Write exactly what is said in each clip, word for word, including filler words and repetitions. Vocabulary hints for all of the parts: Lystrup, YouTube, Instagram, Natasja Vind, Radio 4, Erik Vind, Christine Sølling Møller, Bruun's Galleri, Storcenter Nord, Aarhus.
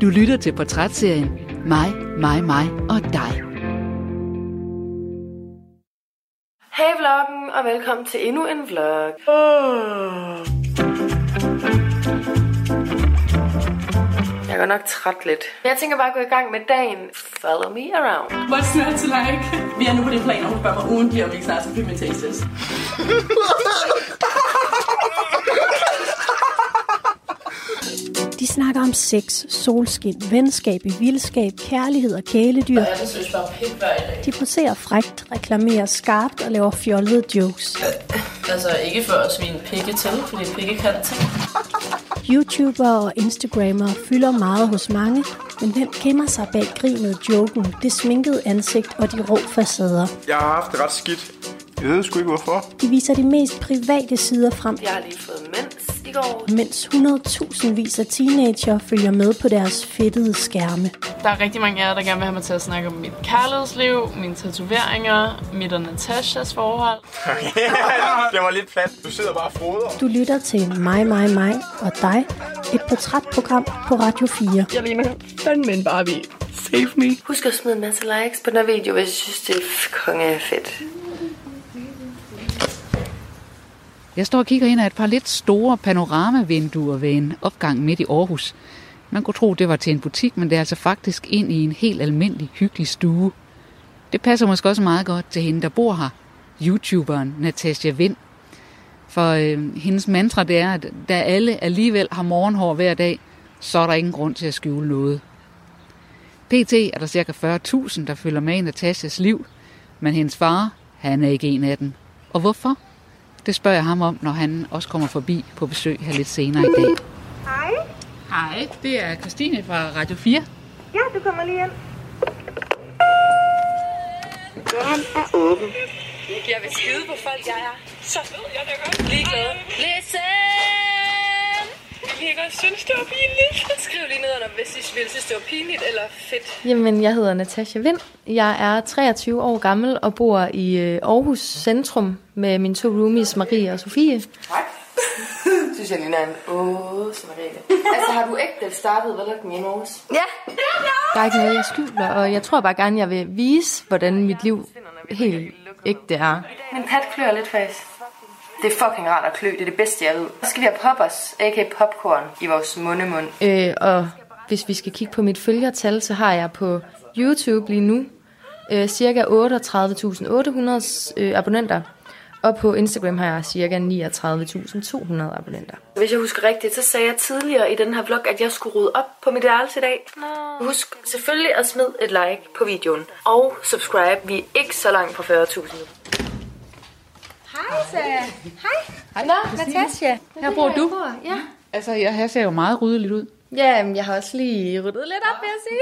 Du lytter til portrætserien Mig, mig, mig og dig. Hej vloggen, og velkommen til endnu en vlog. Oh. Jeg er godt nok træt lidt. Jeg tænker bare at gå i gang med dagen. Follow me around. What's not to like? Vi er nu på den plan, og hun spørger mig ugentligt, om vi ikke snart skal filmetases. De snakker om sex, solskin, venskab i vildskab, kærlighed og kæledyr. De poserer frækt, reklamerer skarpt og laver fjollede jokes. Altså ikke for at svine pikke til, for det er pikkekant til. YouTuber og Instagrammer fylder meget hos mange, men hvem gemmer sig bag grinet, joken, det sminkede ansigt og de rå facader? Jeg har haft det ret skidt. Jeg ved sgu ikke hvorfor. De viser de mest private sider frem. Jeg har lige fået mens. Mens hundredtusindvis viser teenager følger med på deres fedtede skærme. Der er rigtig mange af jer, der gerne vil have mig til at snakke om mit kærlighedsliv, mine tatoveringer, mit og Natasjas forhold. Okay. Det var lidt plat. Du sidder bare og froder. Du lytter til Mig, mig, mig og dig. Et portrætprogram på Radio fire. Jeg ligner fandme en Barbie. Save me. Husk at smide en masse likes på den her video, hvis I synes, det er kongefedt. Jeg står og kigger ind af et par lidt store panoramavinduer ved en opgang midt i Aarhus. Man kunne tro, det var til en butik, men det er altså faktisk ind i en helt almindelig, hyggelig stue. Det passer måske også meget godt til hende, der bor her, YouTuberen Natasja Vind. For øh, hendes mantra, det er, at da alle alligevel har morgenhår hver dag, så er der ingen grund til at skjule noget. P T er der ca. fyrre tusind, der følger med i Natasjas liv, men hendes far, han er ikke en af dem. Og hvorfor? Det spørger jeg ham om, når han også kommer forbi på besøg her lidt senere i dag. Hej. Hej, det er Christine fra Radio fire. Ja, du kommer lige ind. Døren er åben. Jeg vil skide på folk, jeg er. Så ved jeg da godt. Ligeglad. Listen! Jeg kan godt synes, det var pinligt. Skriv lige ned under, hvis I vil synes, det var pinligt eller fedt. Jamen, jeg hedder Natasja Vind. Jeg er treogtyve år gammel og bor i Aarhus Centrum med mine to roomies, Marie og Sofie. Tak. Det synes jeg ligner en ås, Marie. Altså, har du ægte startet valgten i en ås? Ja. Der er ikke noget, jeg skjuler, og jeg tror bare gerne, jeg vil vise, hvordan mit liv helt ægte er. Min pat klør lidt faktisk. Det er fucking rart at klø, det er det bedste, jeg ved. Så skal vi have poppers, a k a popcorn, i vores mundemund. Øh, og hvis vi skal kigge på mit følgertal, så har jeg på YouTube lige nu øh, cirka otteogtredive tusind otte hundrede øh, abonnenter. Og på Instagram har jeg cirka niogtredive tusind to hundrede abonnenter. Hvis jeg husker rigtigt, så sagde jeg tidligere i den her vlog, at jeg skulle rydde op på mit værelse i dag. No. Husk selvfølgelig at smide et like på videoen. Og subscribe, vi er ikke så langt fra fyrre tusind. Hej, Sarah. Hej. Nå, Natasja. Her bor du. Ja. Altså, jeg her ser jo meget ryddeligt ud. Ja, men jeg har også lige ryddet lidt op, vil jeg sige.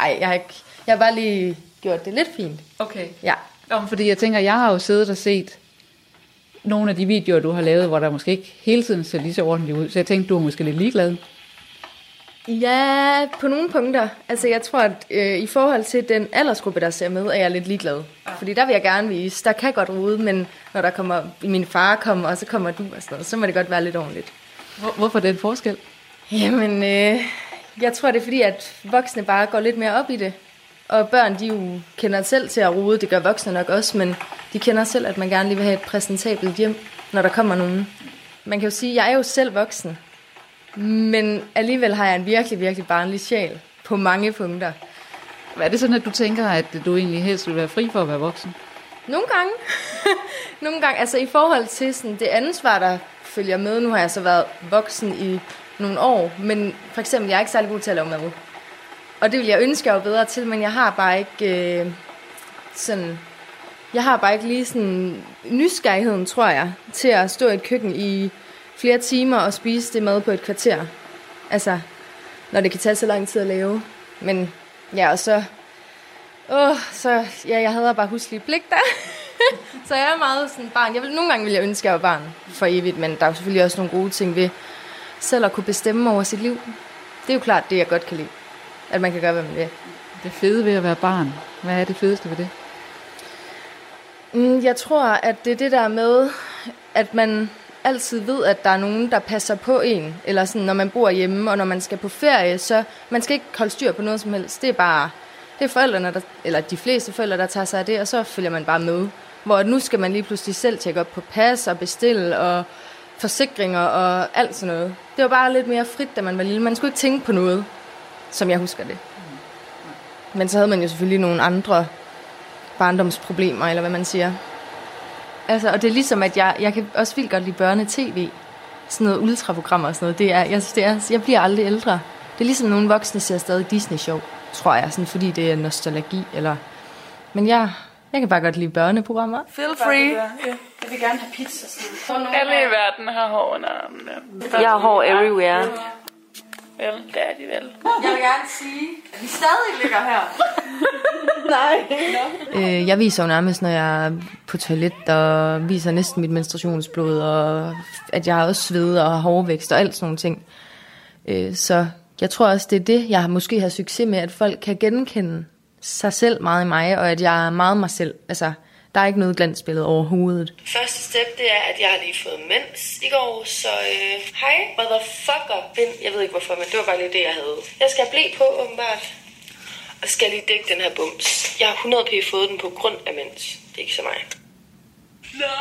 Ej, jeg har ikke... Jeg har bare lige gjort det lidt fint. Okay. Ja. Nå, fordi jeg tænker, jeg har jo siddet og set nogle af de videoer, du har lavet, hvor der måske ikke hele tiden ser lige så ordentligt ud. Så jeg tænkte, du er måske lidt ligeglad. Ja, på nogle punkter. Altså, jeg tror, at øh, i forhold til den aldersgruppe, der ser med, er jeg lidt ligeglad. Ja. Fordi der vil jeg gerne vise, der kan godt rode, men når der kommer, min far kommer, og så kommer du og sådan noget, så må det godt være lidt ordentligt. Hvor, hvorfor den forskel? Jamen, øh, jeg tror, det er fordi, at voksne bare går lidt mere op i det. Og børn, de jo kender selv til at rode, det gør voksne nok også, men de kender selv, at man gerne lige vil have et præsentabelt hjem, når der kommer nogen. Man kan jo sige, at jeg er jo selv voksen. Men alligevel har jeg en virkelig, virkelig barnlig sjæl på mange punkter. Er det sådan, at du tænker, at du egentlig helst vil være fri for at være voksen? Nogle gange. Nogle gange. Altså i forhold til sådan, det ansvar, der følger med. Nu har jeg så været voksen i nogle år, men for eksempel, jeg er ikke særlig god til at lave mad. Og det vil jeg ønske, jeg var bedre til, men jeg har bare ikke øh, sådan... Jeg har bare ikke lige sådan nysgerrigheden, tror jeg, til at stå i et køkken i... flere timer og spise det mad på et kvarter. Altså, når det kan tage så lang tid at lave. Men ja, og så... Åh, så... Ja, jeg havde bare huslige blik der. Så jeg er meget sådan barn. Jeg vil, nogle gange ville jeg ønske, at jeg var barn for evigt, men der er jo selvfølgelig også nogle gode ting ved selv at kunne bestemme over sit liv. Det er jo klart det, jeg godt kan lide. At man kan gøre, hvad man vil. Det fede ved at være barn. Hvad er det fedeste ved det? Jeg tror, at det er det der med, at man... altid ved, at der er nogen, der passer på en, eller sådan, når man bor hjemme, og når man skal på ferie, så man skal ikke holde styr på noget som helst. Det er bare, det er forældrene, der, eller de fleste forældre, der tager sig af det, og så følger man bare med. Hvor nu skal man lige pludselig selv tjekke op på pas og bestille og forsikringer og alt sådan noget. Det var bare lidt mere frit, da man var lille. Man skulle ikke tænke på noget, som jeg husker det. Men så havde man jo selvfølgelig nogle andre barndomsproblemer, eller hvad man siger. Altså, og det er ligesom, at jeg, jeg kan også vildt godt lide børne-tv. Sådan noget ultraprogrammer og sådan noget. Det er, jeg, synes, det er, jeg bliver aldrig ældre. Det er ligesom, nogle voksne ser stadig Disney-show, tror jeg. Sådan, fordi det er nostalgi, eller... Men jeg... Jeg kan bare godt lide børneprogrammer. Feel free. Jeg vil gerne have pizza. Alle i verden har hår under armene. Jeg har hår everywhere. Vel, det er de vel. Jeg vil gerne sige, at vi stadig ligger her. Nej. Øh, jeg viser jo nærmest, når jeg er på toilet, og viser næsten mit menstruationsblod, og at jeg har også svede og hårvækst og alt sådan nogle ting. Øh, så jeg tror også, det er det, jeg måske har succes med, at folk kan genkende sig selv meget i mig, og at jeg er meget mig selv. Altså, der er ikke noget glansbillede overhovedet. Første step, det er, at jeg har lige fået mens i går, så øh, hej, motherfucker. Jeg ved ikke hvorfor, men det var bare lige det, jeg havde. Jeg skal blive på, åbenbart. Og skal lige dække den her bums. Jeg har hundrede p fået den på grund af mens. Det er ikke så mig. Nå,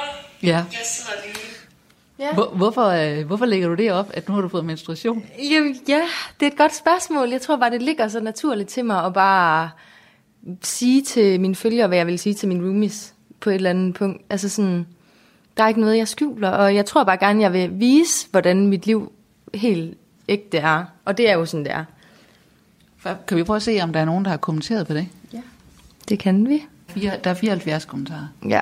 ja. Jeg sidder lige. Ja. Hvor, hvorfor, øh, hvorfor lægger du det op, at nu har du fået menstruation? Jamen, ja, det er et godt spørgsmål. Jeg tror bare, det ligger så naturligt til mig, og bare... sige til mine følgere, hvad jeg vil sige til mine roomies på et eller andet punkt. Altså sådan, der er ikke noget, jeg skjuler, og jeg tror bare gerne, jeg vil vise, hvordan mit liv helt ægte er. Og det er jo sådan, det er. Kan vi prøve at se, om der er nogen, der har kommenteret på det? Ja, det kan vi. Der er fireoghalvfjerds kommentarer. Ja.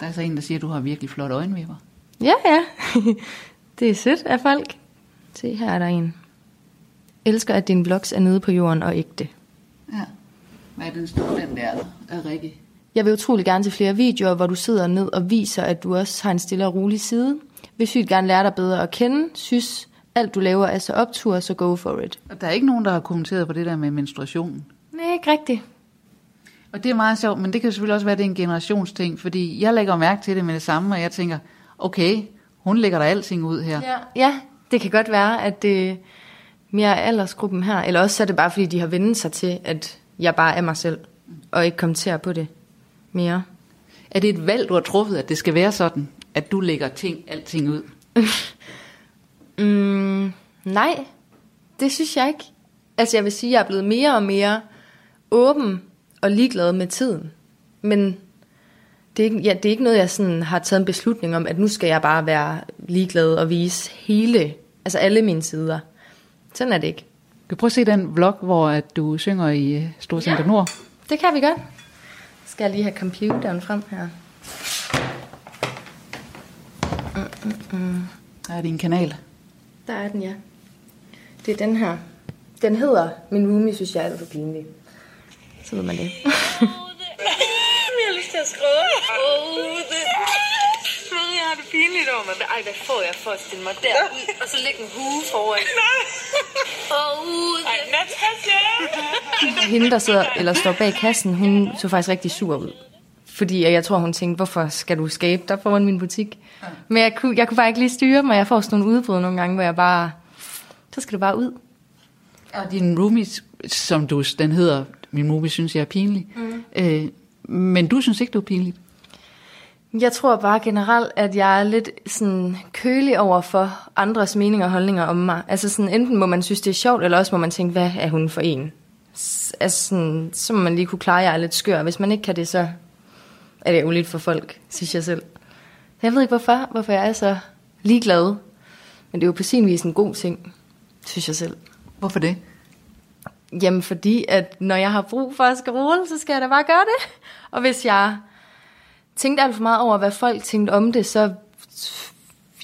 Der er så en, der siger, at du har virkelig flotte øjenvipper. Ja, ja. Det er sødt af folk. Se, her er der en. Elsker, at dine vlogs er nede på jorden og ægte. Ja. Hvad er den store, den der af Rikke? Jeg vil utrolig gerne til flere videoer, hvor du sidder ned og viser, at du også har en stille og rolig side. Hvis vi gerne lærer dig bedre at kende, synes alt du laver er så optur, så go for it. Og der er ikke nogen, der har kommenteret på det der med menstruationen? Nej, ikke rigtigt. Og det er meget sjovt, men det kan selvfølgelig også være, det er en generationsting, fordi jeg lægger mærke til det med det samme, og jeg tænker, okay, hun lægger der alting ud her. Ja, ja, det kan godt være, at det mere aldersgruppen her, eller også er det bare, fordi de har vendt sig til, at jeg bare er mig selv, og ikke kommenterer på det mere. Er det et valg, du har truffet, at det skal være sådan, at du lægger ting, alting ud? mm, nej, det synes jeg ikke. Altså jeg vil sige, at jeg er blevet mere og mere åben og ligeglad med tiden. Men det er ikke, ja, det er ikke noget, jeg sådan har taget en beslutning om, at nu skal jeg bare være ligeglad og vise hele, altså alle mine sider. Sådan er det ikke. Kan du prøve at se den vlog, hvor at du synger i Storcenter Nord? Ja, det kan vi godt. Skal jeg lige have computeren frem her? Mm, mm, mm. Der er din kanal. Der er den, ja. Det er den her. Den hedder Min Roomie synes jeg er alt for pinlig. Så ved man det. Jeg har lyst til at skrive. Jeg har det pinligt over mig. Ej, hvad får jeg for at stille mig derud? Og så lægge en hue foran. Ej, Natasja! Hende, der sidder, eller står bag kassen, hun så faktisk rigtig sur ud. Fordi jeg tror, hun tænkte, hvorfor skal du skabe dig foran min butik? Men jeg kunne, jeg kunne bare ikke lige styre mig. Jeg får sådan nogle udbrud nogle gange, hvor jeg bare... Så skal du bare ud. Og din roomie, som du, den hedder, min roomie synes, jeg er pinlig. Mm. Øh, men du synes ikke, du er pinlig? Jeg tror bare generelt, at jeg er lidt sådan kølig over for andres meninger og holdninger om mig. Altså sådan, enten må man synes, det er sjovt, eller også må man tænke, hvad er hun for en? Altså sådan, så må man lige kunne klare, at jeg er lidt skør. Hvis man ikke kan det, så er det ulidt for folk, synes jeg selv. Jeg ved ikke, hvorfor, hvorfor jeg er så ligeglad. Men det er jo på sin vis en god ting, synes jeg selv. Hvorfor det? Jamen fordi, at når jeg har brug for at scrolle, så skal jeg da bare gøre det. Og hvis jeg... tænkte alt for meget over, hvad folk tænkte om det, så,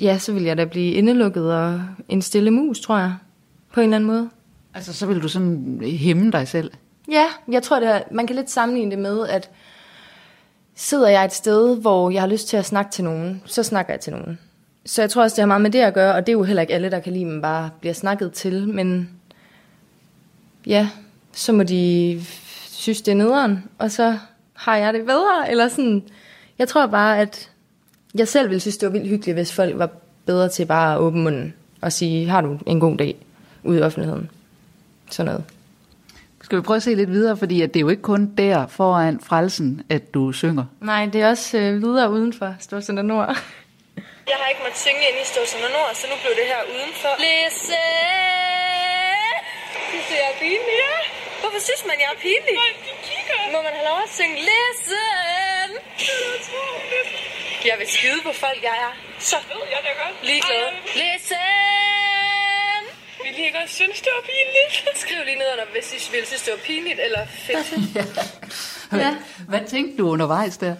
ja, så ville jeg da blive indelukket og en stille mus, tror jeg, på en eller anden måde. Altså, så ville du sådan hæmme dig selv? Ja, jeg tror, det er, man kan lidt sammenligne det med, at sidder jeg et sted, hvor jeg har lyst til at snakke til nogen, så snakker jeg til nogen. Så jeg tror også, det har meget med det at gøre, og det er jo heller ikke alle, der kan lide, man bare bliver snakket til, men ja, så må de synes, det er nederen, og så har jeg det bedre, eller sådan... Jeg tror bare, at Jeg selv ville synes, det var vildt hyggeligt, hvis folk var bedre til bare at åbne munden og sige, har du en god dag ude i offentligheden? Sådan noget. Skal vi prøve at se lidt videre, fordi at det er jo ikke kun der foran frelsen, at du synger. Nej, det er også øh, videre udenfor Storcenter Nord. Jeg har ikke måttet synge ind i Storcenter Nord, så nu blev det her udenfor. Læse! Synes du, jeg er pinlig? Ja. Hvorfor synes man, jeg er pinlig? Nej, de kigger. Må man have lov at synge Læse? Jeg vil skide på folk, jeg er så ligeglad. Læse! Vil I godt synes, det var pinligt? Skriv lige ned under, hvis I vil synes, det var pinligt eller fedt. Ja. Ja. Hvad tænkte du undervejs der?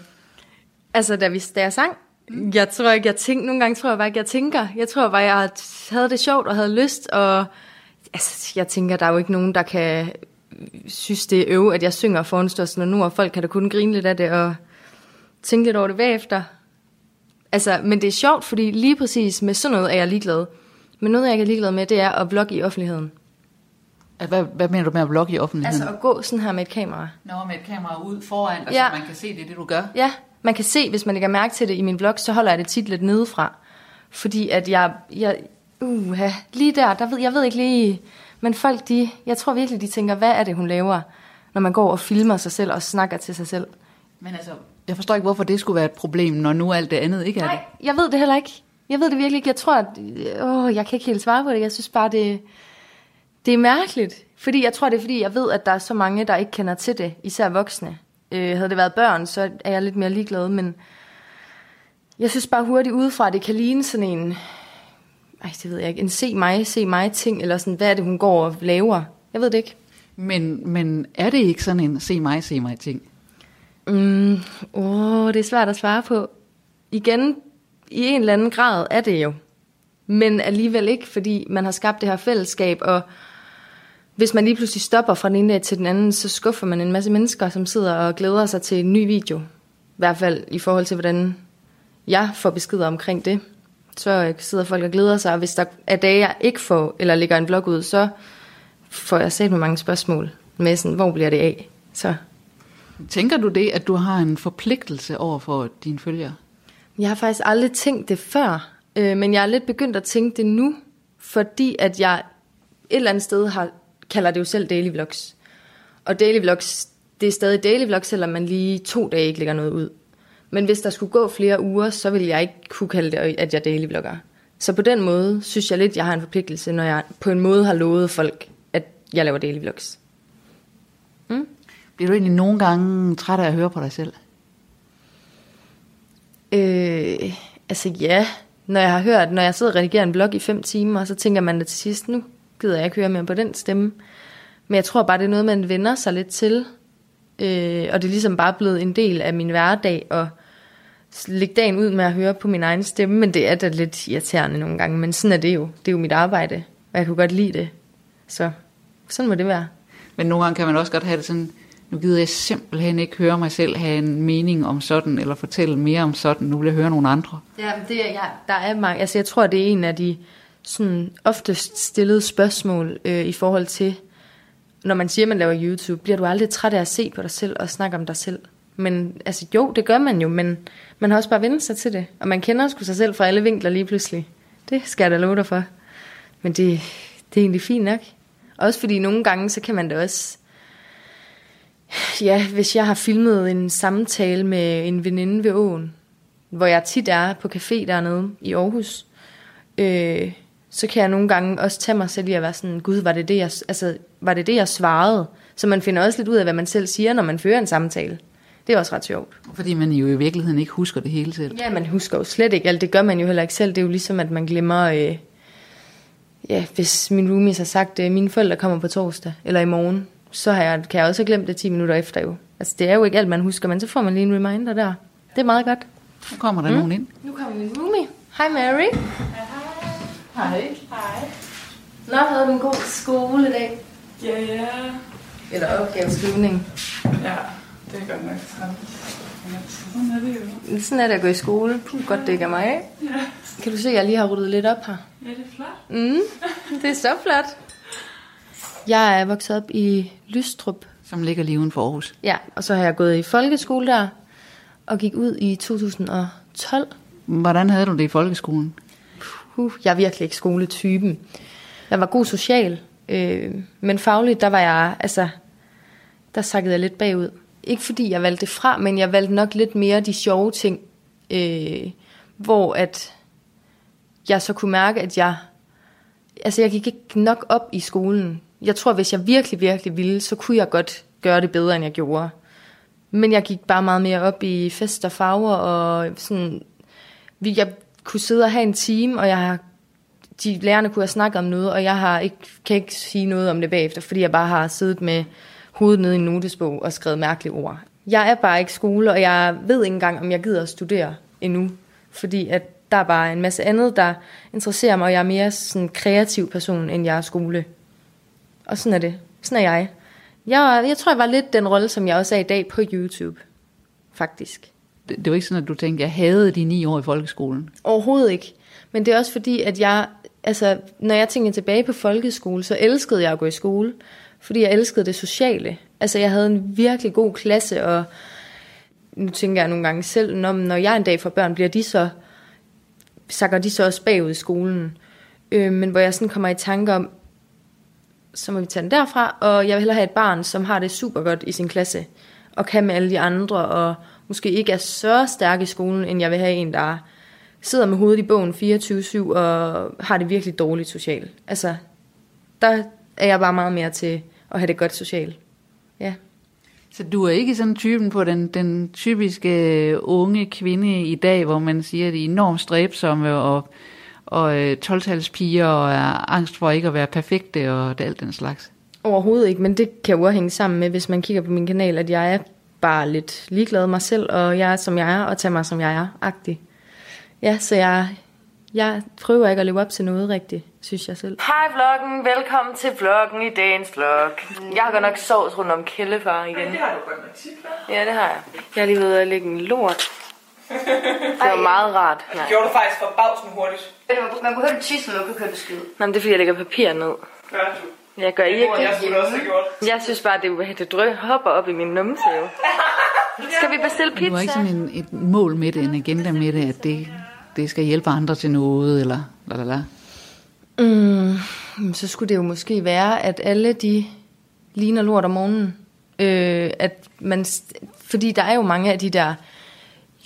Altså, da, vi, da jeg sang, mm. jeg tror ikke, jeg tænkte. Nogle gange tror jeg bare ikke, jeg tænker. Jeg tror bare, jeg havde det sjovt og havde lyst. Og altså, jeg tænker, der er jo ikke nogen, der kan synes, det er øve, at jeg synger foran Storcenter Nord. Folk kan da kun grine lidt af det og tænke lidt over det bagefter. Altså, men det er sjovt, fordi lige præcis med sådan noget er jeg ligeglad. Men noget, jeg ikke er ligeglad med, det er at vlogge i offentligheden. Hvad, hvad mener du med at vlogge i offentligheden? Altså at gå sådan her med et kamera. Nå, med et kamera ud foran, og ja. Så man kan se, det er det, du gør. Ja, man kan se, hvis man lægger mærke til det i min vlog, så holder jeg det tit lidt nedefra. Fordi at jeg... jeg uh, lige der, der ved, jeg ved ikke lige... Men folk, de, jeg tror virkelig, de tænker, hvad er det, hun laver, når man går og filmer sig selv og snakker til sig selv. Men altså, jeg forstår ikke, hvorfor det skulle være et problem, når nu alt det andet ikke er det. Nej, jeg ved det heller ikke. Jeg ved det virkelig ikke. Jeg tror, at åh, jeg kan ikke helt svare på det. Jeg synes bare, det, det er mærkeligt. Fordi jeg tror, det er, fordi jeg ved, at der er så mange, der ikke kender til det. Især voksne. Øh, havde det været børn, så er jeg lidt mere ligeglad. Men jeg synes bare hurtigt udefra, det kan ligne sådan en... Ej, det ved jeg ikke. En se mig, se mig ting. Eller sådan, hvad er det, hun går og laver? Jeg ved det ikke. Men, men er det ikke sådan en se mig, se mig ting? Mm, åh, det er svært at svare på. Igen... I en eller anden grad er det jo, men alligevel ikke, fordi man har skabt det her fællesskab, og hvis man lige pludselig stopper fra den ene dag til den anden, så skuffer man en masse mennesker, som sidder og glæder sig til en ny video. I hvert fald i forhold til, hvordan jeg får beskeder omkring det. Så sidder folk og glæder sig, og hvis der er dage, jeg ikke får, eller lægger en vlog ud, så får jeg set med mange spørgsmål med sådan, hvor bliver det af? Så. Tænker du det, at du har en forpligtelse over for dine følgere? Jeg har faktisk aldrig tænkt det før, øh, men jeg er lidt begyndt at tænke det nu, fordi at jeg et eller andet sted har, kalder det jo selv daily vlogs. Og daily vlogs, det er stadig daily vlogs, selvom man lige to dage ikke lægger noget ud. Men hvis der skulle gå flere uger, så ville jeg ikke kunne kalde det, at jeg daily vlogger. Så på den måde synes jeg lidt, jeg har en forpligtelse, når jeg på en måde har lovet folk, at jeg laver daily vlogs. Mm? Bliver du egentlig nogle gange træt af at høre på dig selv? Øh, altså ja, når jeg har hørt, når jeg sidder og redigerer en blog i fem timer, så tænker man det til sidst, nu gider jeg ikke høre mere på den stemme. Men jeg tror bare, det er noget, man vender sig lidt til. Øh, og det er ligesom bare blevet en del af min hverdag, og lægge dagen ud med at høre på min egen stemme, men det er da lidt irriterende nogle gange. Men sådan er det jo. Det er jo mit arbejde, og jeg kunne godt lide det. Så sådan må det være. Men nogle gange kan man også godt have det sådan... Nu gider jeg simpelthen ikke høre mig selv have en mening om sådan, eller fortælle mere om sådan. Nu vil jeg høre nogle andre. Ja, det er, ja, der er mange. Altså, jeg tror, det er en af de sådan, oftest stillede spørgsmål øh, i forhold til, når man siger, man laver YouTube. Bliver du aldrig træt af at se på dig selv og snakke om dig selv? Men altså, jo, det gør man jo, men man har også bare vendt sig til det. Og man kender sgu sig selv fra alle vinkler lige pludselig. Det skal jeg da love dig for. Men det, det er egentlig fint nok. Også fordi nogle gange, så kan man da også... Ja, hvis jeg har filmet en samtale med en veninde ved åen, hvor jeg tit er på café dernede i Aarhus, øh, så kan jeg nogle gange også tage mig selv i at være sådan, gud, var det det, jeg, altså, var det det, jeg svarede? Så man finder også lidt ud af, hvad man selv siger, når man fører en samtale. Det er også ret sjovt. Fordi man jo i virkeligheden ikke husker det hele selv. Ja, man husker jo slet ikke alt. Det gør man jo heller ikke selv. Det er jo ligesom, at man glemmer... Øh, ja, hvis min roomies har sagt, at mine forældre kommer på torsdag eller i morgen, så har jeg, kan jeg også have glemt det ti minutter efter jo. Altså, det er jo ikke alt, man husker, men så får man lige en reminder der. Det er meget godt. Nu kommer der mm. nogen ind. Nu kommer min roomie. Hej, Mary. Hej. Hej. Hej. Nå, havde du en god skoledag? Ja, yeah, ja. Yeah. Eller opgaveskrivning. Ja, det er godt nok træt. Sådan er det jo. Sådan er det at gå i skole. Puh, godt dækker mig af. Ja. Kan du se, at jeg lige har ryddet lidt op her? Ja, det er flot. Mm. Det er så flot. Jeg er vokset op i Lystrup. Som ligger lige uden for Aarhus. Ja, og så har jeg gået i folkeskole der, og gik ud i to tusind og tolv. Hvordan havde du det i folkeskolen? Uh, jeg er virkelig ikke skoletypen. Jeg var god social, øh, men fagligt, der var jeg, altså, der sakkede jeg lidt bagud. Ikke fordi jeg valgte det fra, men jeg valgte nok lidt mere de sjove ting, øh, hvor at jeg så kunne mærke, at jeg, altså jeg gik ikke nok op i skolen. Jeg tror, hvis jeg virkelig, virkelig ville, så kunne jeg godt gøre det bedre, end jeg gjorde. Men jeg gik bare meget mere op i fest og farver, og sådan, jeg kunne sidde og have en time, og jeg har, de lærerne kunne have snakket om noget, og jeg har ikke, kan ikke sige noget om det bagefter, fordi jeg bare har siddet med hovedet nede i en notesbog og skrevet mærkelige ord. Jeg er bare ikke skole, og jeg ved ikke engang, om jeg gider at studere endnu, fordi at der er bare en masse andet, der interesserer mig, og jeg er mere sådan kreativ person, end jeg er skole. Og sådan er det. Sådan er jeg. Jeg, jeg tror, jeg var lidt den rolle, som jeg også er i dag på YouTube, faktisk. Det, det var ikke sådan, at du tænkte, jeg havde de ni år i folkeskolen? Overhovedet ikke. Men det er også fordi, at jeg, altså, når jeg tænker tilbage på folkeskole, så elskede jeg at gå i skole, fordi jeg elskede det sociale. Altså, jeg havde en virkelig god klasse, og nu tænker jeg nogle gange selv, når, når jeg en dag får børn, bliver de så, sakker de så også bagud i skolen. Øh, men hvor jeg sådan kommer i tanke om, så må vi tage den derfra, og jeg vil hellere have et barn, som har det super godt i sin klasse, og kan med alle de andre, og måske ikke er så stærk i skolen, end jeg vil have en, der sidder med hovedet i bogen fireogtyve syv, og har det virkelig dårligt socialt. Altså, der er jeg bare meget mere til at have det godt socialt. Ja. Så du er ikke sådan typen på den, den typiske unge kvinde i dag, hvor man siger, at de er enormt stræbsomme, og og tolv-talspiger og er angst for ikke at være perfekte og alt den slags? Overhovedet ikke, men det kan jo hænge sammen med, hvis man kigger på min kanal, at jeg er bare lidt ligeglad med mig selv, og jeg er som jeg er, og tager mig som jeg er-agtig. Ja, så jeg, jeg prøver ikke at leve op til noget rigtigt, synes jeg selv. Hej vloggen, velkommen til vloggen i dagens vlog. Jeg har godt nok sovs rundt om kældefar igen. Ja, det har du godt nok tit, ja, det har jeg. Jeg har lige ved at lægge en lort. Det var meget rart. Det gjorde du faktisk forbavsende hurtigt. Man kunne høre det tisse, men man kunne høre det skide. Nej, det er fordi, jeg lægger papir ned. Ja, du. Jeg gør ikke. Jeg skulle også have gjort. Jeg synes bare, det, det drøg hopper op i min numse. Skal vi bestille pizza? Du har ikke sådan en, et mål med det, en agenda med det, at det, det skal hjælpe andre til noget, eller lalala? Mm, så skulle det jo måske være, at alle de ligner lort om morgenen. Øh, at man, fordi der er jo mange af de der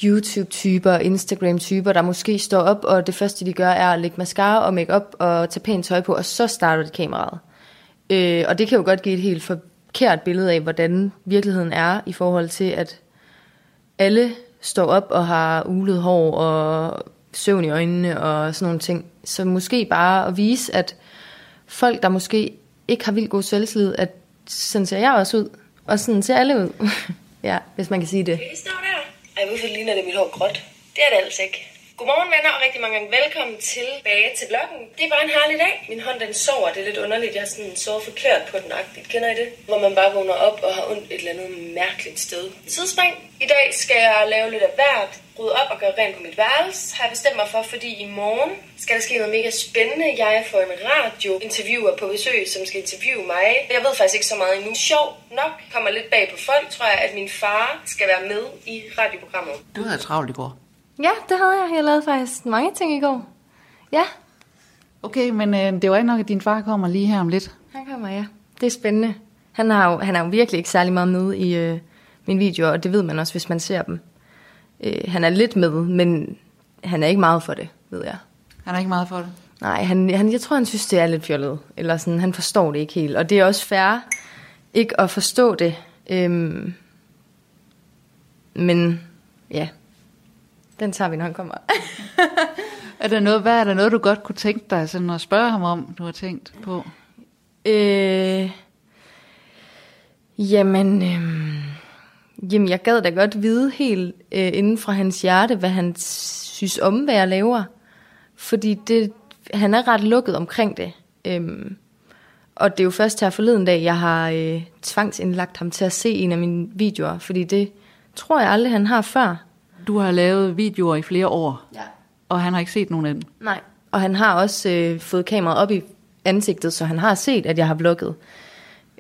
YouTube-typer, Instagram-typer, der måske står op, og det første, de gør, er at lægge mascara og make-up og tage pænt tøj på, og så starter de kameraet. Øh, og det kan jo godt give et helt forkert billede af, hvordan virkeligheden er, i forhold til, at alle står op og har ulet hår og søvn i øjnene og sådan nogle ting. Så måske bare at vise, at folk, der måske ikke har vildt god selvtillid, at sådan ser jeg også ud, og sådan ser alle ud. Ja, hvis man kan sige det. Ej, hvorfor ligner det mit hår gråt? Det er det altså ikke. Godmorgen venner, og rigtig mange gange velkommen tilbage til vloggen. Det er bare en herlig dag. Min hånd, den sover. Det er lidt underligt. Jeg har sådan sovet forklæret på den agtigt. Kender I det? Hvor man bare vågner op og har ondt et eller andet mærkeligt sted. Tidsspring. I dag skal jeg lave lidt af hvert. Rydde op og gøre rent på mit værelse. Har jeg bestemt mig for, fordi i morgen skal der ske noget mega spændende. Jeg får en radiointerviewer på besøg, som skal interviewe mig. Jeg ved faktisk ikke så meget endnu. Sjovt nok kommer lidt bag på folk, tror jeg, at min far skal være med i radioprogrammet. Du havde travlt i går. Ja, det havde jeg. Jeg lavede faktisk mange ting i går. Ja. Okay, men øh, det var ikke nok, at din far kommer lige her om lidt. Han kommer, ja. Det er spændende. Han har jo, han er jo virkelig ikke særlig meget med i øh, mine videoer, og det ved man også, hvis man ser dem. Øh, han er lidt med, men han er ikke meget for det, ved jeg. Han er ikke meget for det? Nej, han, han, jeg tror, han synes, det er lidt fjollet. Eller sådan, han forstår det ikke helt. Og det er også fair ikke at forstå det. Øhm, men ja... Den tager vi, når han kommer. er der noget, hvad er der noget, du godt kunne tænke dig sådan at spørge ham om, du har tænkt på? Øh, jamen, øh, jamen, jeg gad da godt vide helt øh, inden fra hans hjerte, hvad han synes om, hvad jeg laver. Fordi det, han er ret lukket omkring det. Øh, og det er jo først her forleden dag, jeg har øh, tvangsindlagt ham til at se en af mine videoer. Fordi det tror jeg aldrig, han har før. Du har lavet videoer i flere år, ja. Og han har ikke set nogen af dem. Nej, og han har også øh, fået kameraet op i ansigtet, så han har set, at jeg har vlogget.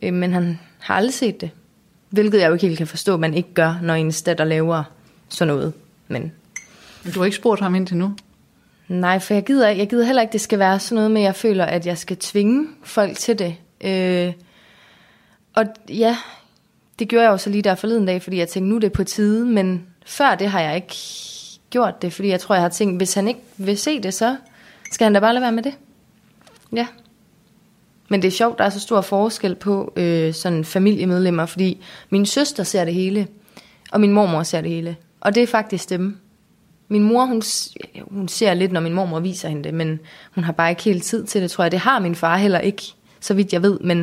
Øh, men han har aldrig set det, hvilket jeg jo ikke helt kan forstå, man ikke gør, når ens datter laver sådan noget. Men Men du har ikke spurgt ham indtil nu? Nej, for jeg gider, jeg gider heller ikke, det skal være sådan noget med, jeg føler, at jeg skal tvinge folk til det. Øh, og ja, det gjorde jeg også lige der forleden dag, fordi jeg tænkte, nu er det på tide, men før det har jeg ikke gjort det, fordi jeg tror, jeg har tænkt, hvis han ikke vil se det, så skal han da bare lade være med det. Ja. Men det er sjovt, der er så stor forskel på øh, sådan familiemedlemmer, fordi min søster ser det hele, og min mormor ser det hele. Og det er faktisk dem. Min mor, hun, hun ser lidt, når min mormor viser hende det, men hun har bare ikke helt tid til det, tror jeg. Det har min far heller ikke, så vidt jeg ved, men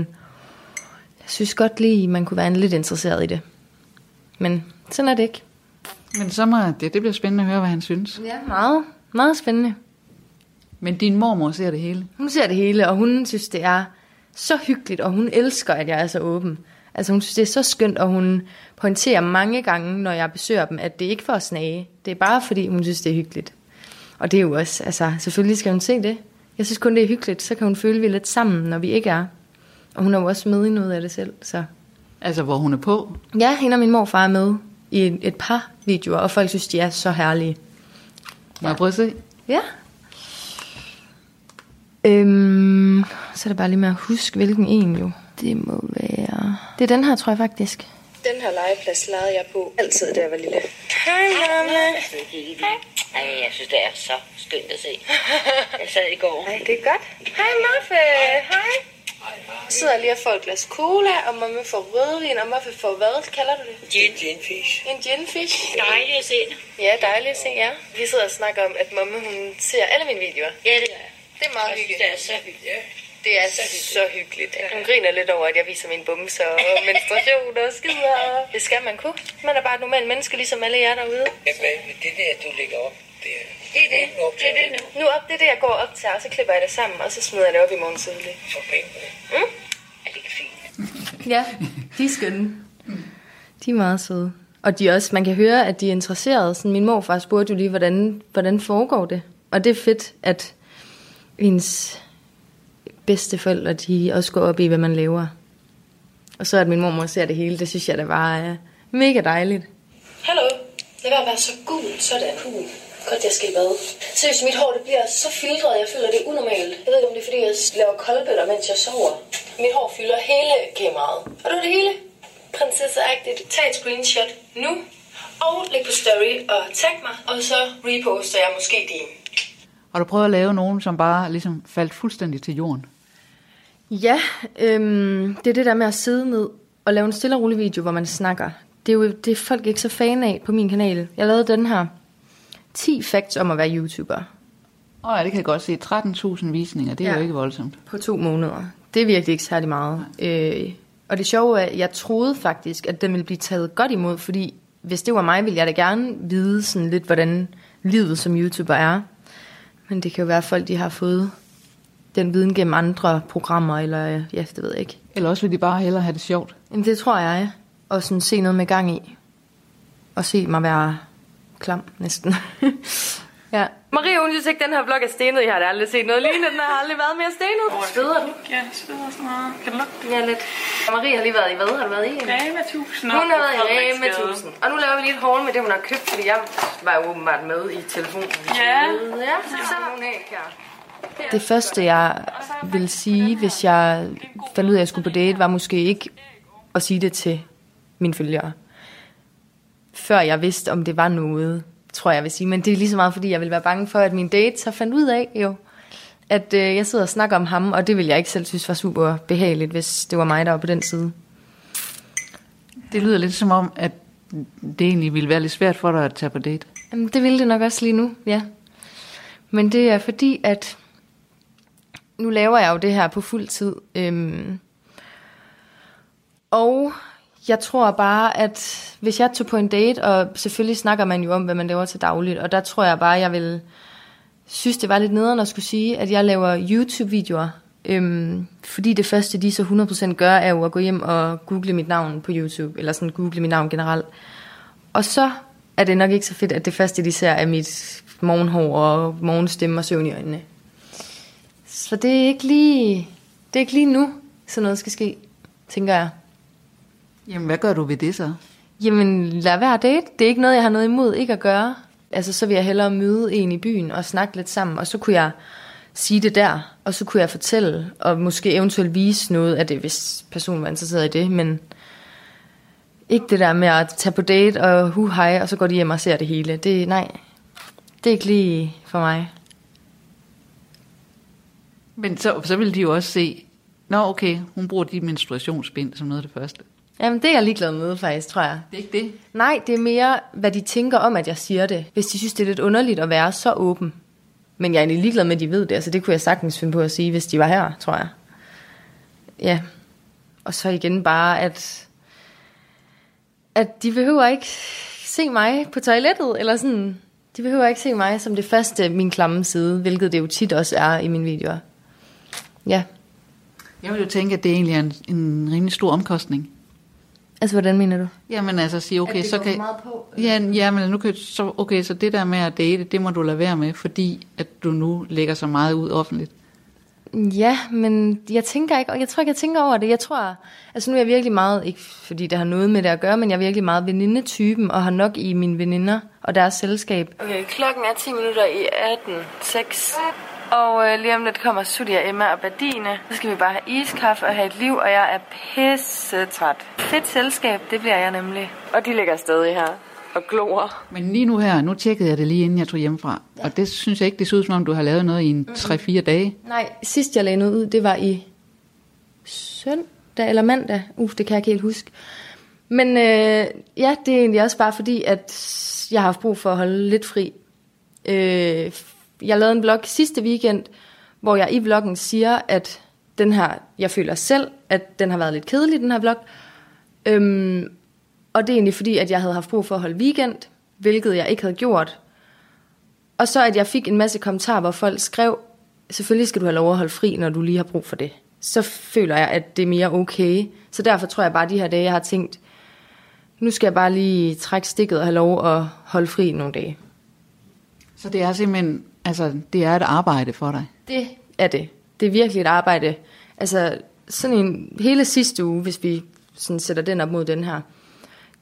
jeg synes godt lige, man kunne være lidt interesseret i det. Men sådan er det ikke. Men så må det, det bliver spændende at høre, hvad han synes. Ja, meget, meget spændende. Men din mormor ser det hele? Hun ser det hele, og hun synes, det er så hyggeligt, og hun elsker, at jeg er så åben. Altså hun synes, det er så skønt, og hun pointerer mange gange, når jeg besøger dem, at det ikke er for at snage. Det er bare fordi, hun synes, det er hyggeligt. Og det er jo også, altså selvfølgelig skal hun se det. Jeg synes kun, det er hyggeligt, så kan hun føle, vi er lidt sammen, når vi ikke er. Og hun er jo også med i noget af det selv, så... Altså hvor hun er på? Ja, hende og min morfar er med i et, et par videoer, og folk synes, de er så herlige. Må jeg prøve at se? Ja. Øhm, så er det bare lige med at huske, hvilken en jo. Det må være... Det er den her, tror jeg faktisk. Den her legeplads legede jeg på altid, da jeg var lille. Hej, mamma. Hej. Jeg synes, det er så skønt at se. Jeg sad i går. Hej, det er godt. Hej, Muffe. Hej. Jeg sidder lige og får et glas cola, og mamma får rødvin, og Muffe får hvad, kalder du det? Gin, ginfish. En ginfish. Dejligt at se. Ja, dejligt at se, ja. Vi sidder og snakker om, at mamma, hun ser alle mine videoer. Ja, det gør jeg. Det er meget hyggeligt. Det er så hyggeligt. Det er så hyggeligt. Så hyggeligt. Hun griner lidt over, at jeg viser mine bumser og menstruation og skider. Det skal man kunne. Man er bare et normalt menneske, ligesom alle jer derude. Ja, men det der, du ligger op, det er det. Er det. Nu, det, er det nu. nu op, det er det, jeg går op til, og så klipper jeg det sammen, og så smider jeg det op i morgen tidlig. For penge. Mm? Er det ikke fint? Ja, de er skønne. De er meget søde. Og de også, man kan høre, at de er interesserede. Sådan, min morfar spurgte jo lige, hvordan, hvordan foregår det? Og det er fedt, at ens bedsteforældre, de også går op i, hvad man laver. Og så at min mormor ser det hele, det synes jeg, der bare er mega dejligt. Hallo, lad være at være så gul, sådan. Cool. Godt, jeg skal i bad. Seriøst, mit hår det bliver så filtret, jeg føler det er unormalt. Jeg ved ikke, om det er, fordi jeg laver koldbøtter, mens jeg sover. Mit hår fylder hele kameraet. Og du det hele? Prinsesseagtigt. Tag et screenshot nu, og læg på story og tag mig, og så reposter jeg måske din. Og du prøvede at lave nogen, som bare ligesom faldt fuldstændig til jorden? Ja, øhm, det er det der med at sidde ned og lave en stille og rolig video, hvor man snakker. Det er jo det er folk ikke så fan af på min kanal. Jeg lavede den her ti facts om at være YouTuber. Åh oh ja, det kan jeg godt se. tretten tusind visninger, det er ja, jo ikke voldsomt. På to måneder. Det er virkelig ikke særlig meget. Øh, og det sjove er, at jeg troede faktisk, at den ville blive taget godt imod, fordi hvis det var mig, ville jeg da gerne vide sådan lidt, hvordan livet som YouTuber er. Men det kan jo være, at folk de har fået den viden gennem andre programmer, eller ja, det ved jeg ikke. Eller også vil de bare hellere have det sjovt. Jamen det tror jeg, og sådan se noget med gang i. Og se mig være klam, næsten. Ja. Maria, hun synes ikke, den her vlog er stenet. Jeg har da aldrig set noget lignende, den har aldrig været mere stenet. Oh, sveder du? Ja, det sveder sådan noget. Kan du lugte det? Ja, lidt. Og Maria har lige været i hvad? Har du været i? Rema tusind. Hun har været i Rema tusind. Og nu laver vi lige et haul med det, hun har købt, fordi jeg var jo åbenbart med i telefonen. Ja. Ja, så det var hun ikke her. Det første, jeg ville sige, hvis jeg fandt ud af, at jeg skulle på date, var måske ikke at sige det til mine følgere. Før jeg vidste, om det var noget, tror jeg vil sige, men det er lige så meget, fordi jeg vil være bange for, at min date så fandt ud af, jo, at øh, jeg sidder og snakker om ham, og det vil jeg ikke selv synes var super behageligt, hvis det var mig, der var på den side. Det lyder lidt som om, at det egentlig ville være lidt svært for dig at tage på date. Jamen, det ville det nok også lige nu, ja. Men det er fordi, at nu laver jeg jo det her på fuld tid, øhm, og jeg tror bare, at hvis jeg tog på en date, og selvfølgelig snakker man jo om, hvad man laver til dagligt, og der tror jeg bare, jeg vil synes, det var lidt nederen at skulle sige, at jeg laver YouTube-videoer, øhm, fordi det første, de så hundrede procent gør, er jo at gå hjem og google mit navn på YouTube, eller sådan google mit navn generelt. Og så er det nok ikke så fedt, at det første, de ser, er mit morgenhår og morgenstemme og søvn i øjnene. Så det er ikke lige, det er ikke lige nu, sådan noget skal ske, tænker jeg. Jamen, hvad gør du ved det så? Jamen, lad være at date. Det er ikke noget, jeg har noget imod ikke at gøre. Altså, så vil jeg hellere møde en i byen og snakke lidt sammen, og så kunne jeg sige det der, og så kunne jeg fortælle, og måske eventuelt vise noget af det, hvis personen var interesseret i det, men ikke det der med at tage på date og hu hej, og så går de hjem og ser det hele. Det, nej, det er ikke lige for mig. Men så, så vil de jo også se, nå okay, hun bruger de menstruationsbind som noget af det første. Jamen, det er jeg ligeglad med, faktisk, tror jeg. Det er ikke det? Nej, det er mere, hvad de tænker om, at jeg siger det. Hvis de synes, det er lidt underligt at være så åben. Men jeg er egentlig ligeglad med, at de ved det. Altså, det kunne jeg sagtens finde på at sige, hvis de var her, tror jeg. Ja. Og så igen bare, at... At de behøver ikke se mig på toilettet, eller sådan... De behøver ikke se mig som det første, min klamme side, hvilket det jo tit også er i mine videoer. Ja. Jeg vil jo tænke, at det egentlig er en, en rimelig stor omkostning. Altså, hvordan mener du? Jamen altså, sige, okay, så kan... Meget på, ja, ja, men nu kan så, okay, så det der med at date, det må du lade være med, fordi at du nu lægger så meget ud offentligt. Ja, men jeg tænker ikke, og jeg tror ikke, jeg tænker over det. Jeg tror, altså nu er jeg virkelig meget, ikke fordi det har noget med det at gøre, men jeg er virkelig meget venindetypen, og har nok i mine veninder og deres selskab. Okay, klokken er ti minutter i atten seks. Og øh, lige om lidt kommer Sudi og Emma og Badine. Så skal vi bare have iskaffe og have et liv, og jeg er pissetræt. Fedt selskab, det bliver jeg nemlig. Og de ligger stadig her og glor. Men lige nu her, nu tjekkede jeg det lige inden jeg tog hjemmefra. Ja. Og det synes jeg ikke, det ser ud som om du har lavet noget i en tre-fire dage. Nej, sidst jeg lagde noget ud, det var i søndag eller mandag. Uff, det kan jeg ikke helt huske. Men øh, ja, det er egentlig også bare fordi, at jeg har haft brug for at holde lidt fri. Øh... Jeg lavede en vlog sidste weekend, hvor jeg i vloggen siger, at den her, jeg føler selv, at den har været lidt kedelig, den her vlog. Øhm, og det er egentlig fordi, at jeg havde haft brug for at holde weekend, hvilket jeg ikke havde gjort. Og så at jeg fik en masse kommentarer, hvor folk skrev, selvfølgelig skal du have lov at holde fri, når du lige har brug for det. Så føler jeg, at det er mere okay. Så derfor tror jeg bare, de her dage, jeg har tænkt, nu skal jeg bare lige trække stikket og have lov at holde fri nogle dage. Så det er simpelthen... Altså, det er et arbejde for dig? Det er det. Det er virkelig et arbejde. Altså, sådan en hele sidste uge, hvis vi sådan sætter den op mod den her,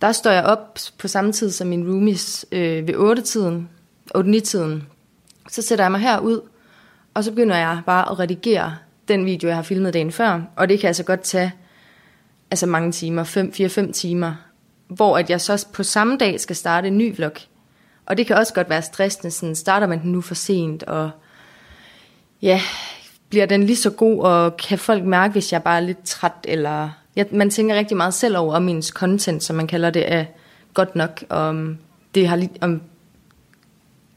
der står jeg op på samme tid som min roomies øh, ved otte-tiden, otte-ni-tiden. Så sætter jeg mig herud, og så begynder jeg bare at redigere den video, jeg har filmet dagen før. Og det kan altså godt tage altså mange timer, fire-fem timer, hvor at jeg så på samme dag skal starte en ny vlog. Og det kan også godt være stressende, sådan starter man den nu for sent, og ja, bliver den lige så god, og kan folk mærke, hvis jeg bare er lidt træt, eller ja, man tænker rigtig meget selv over, om ens content, som man kalder det, er godt nok, om det, har, om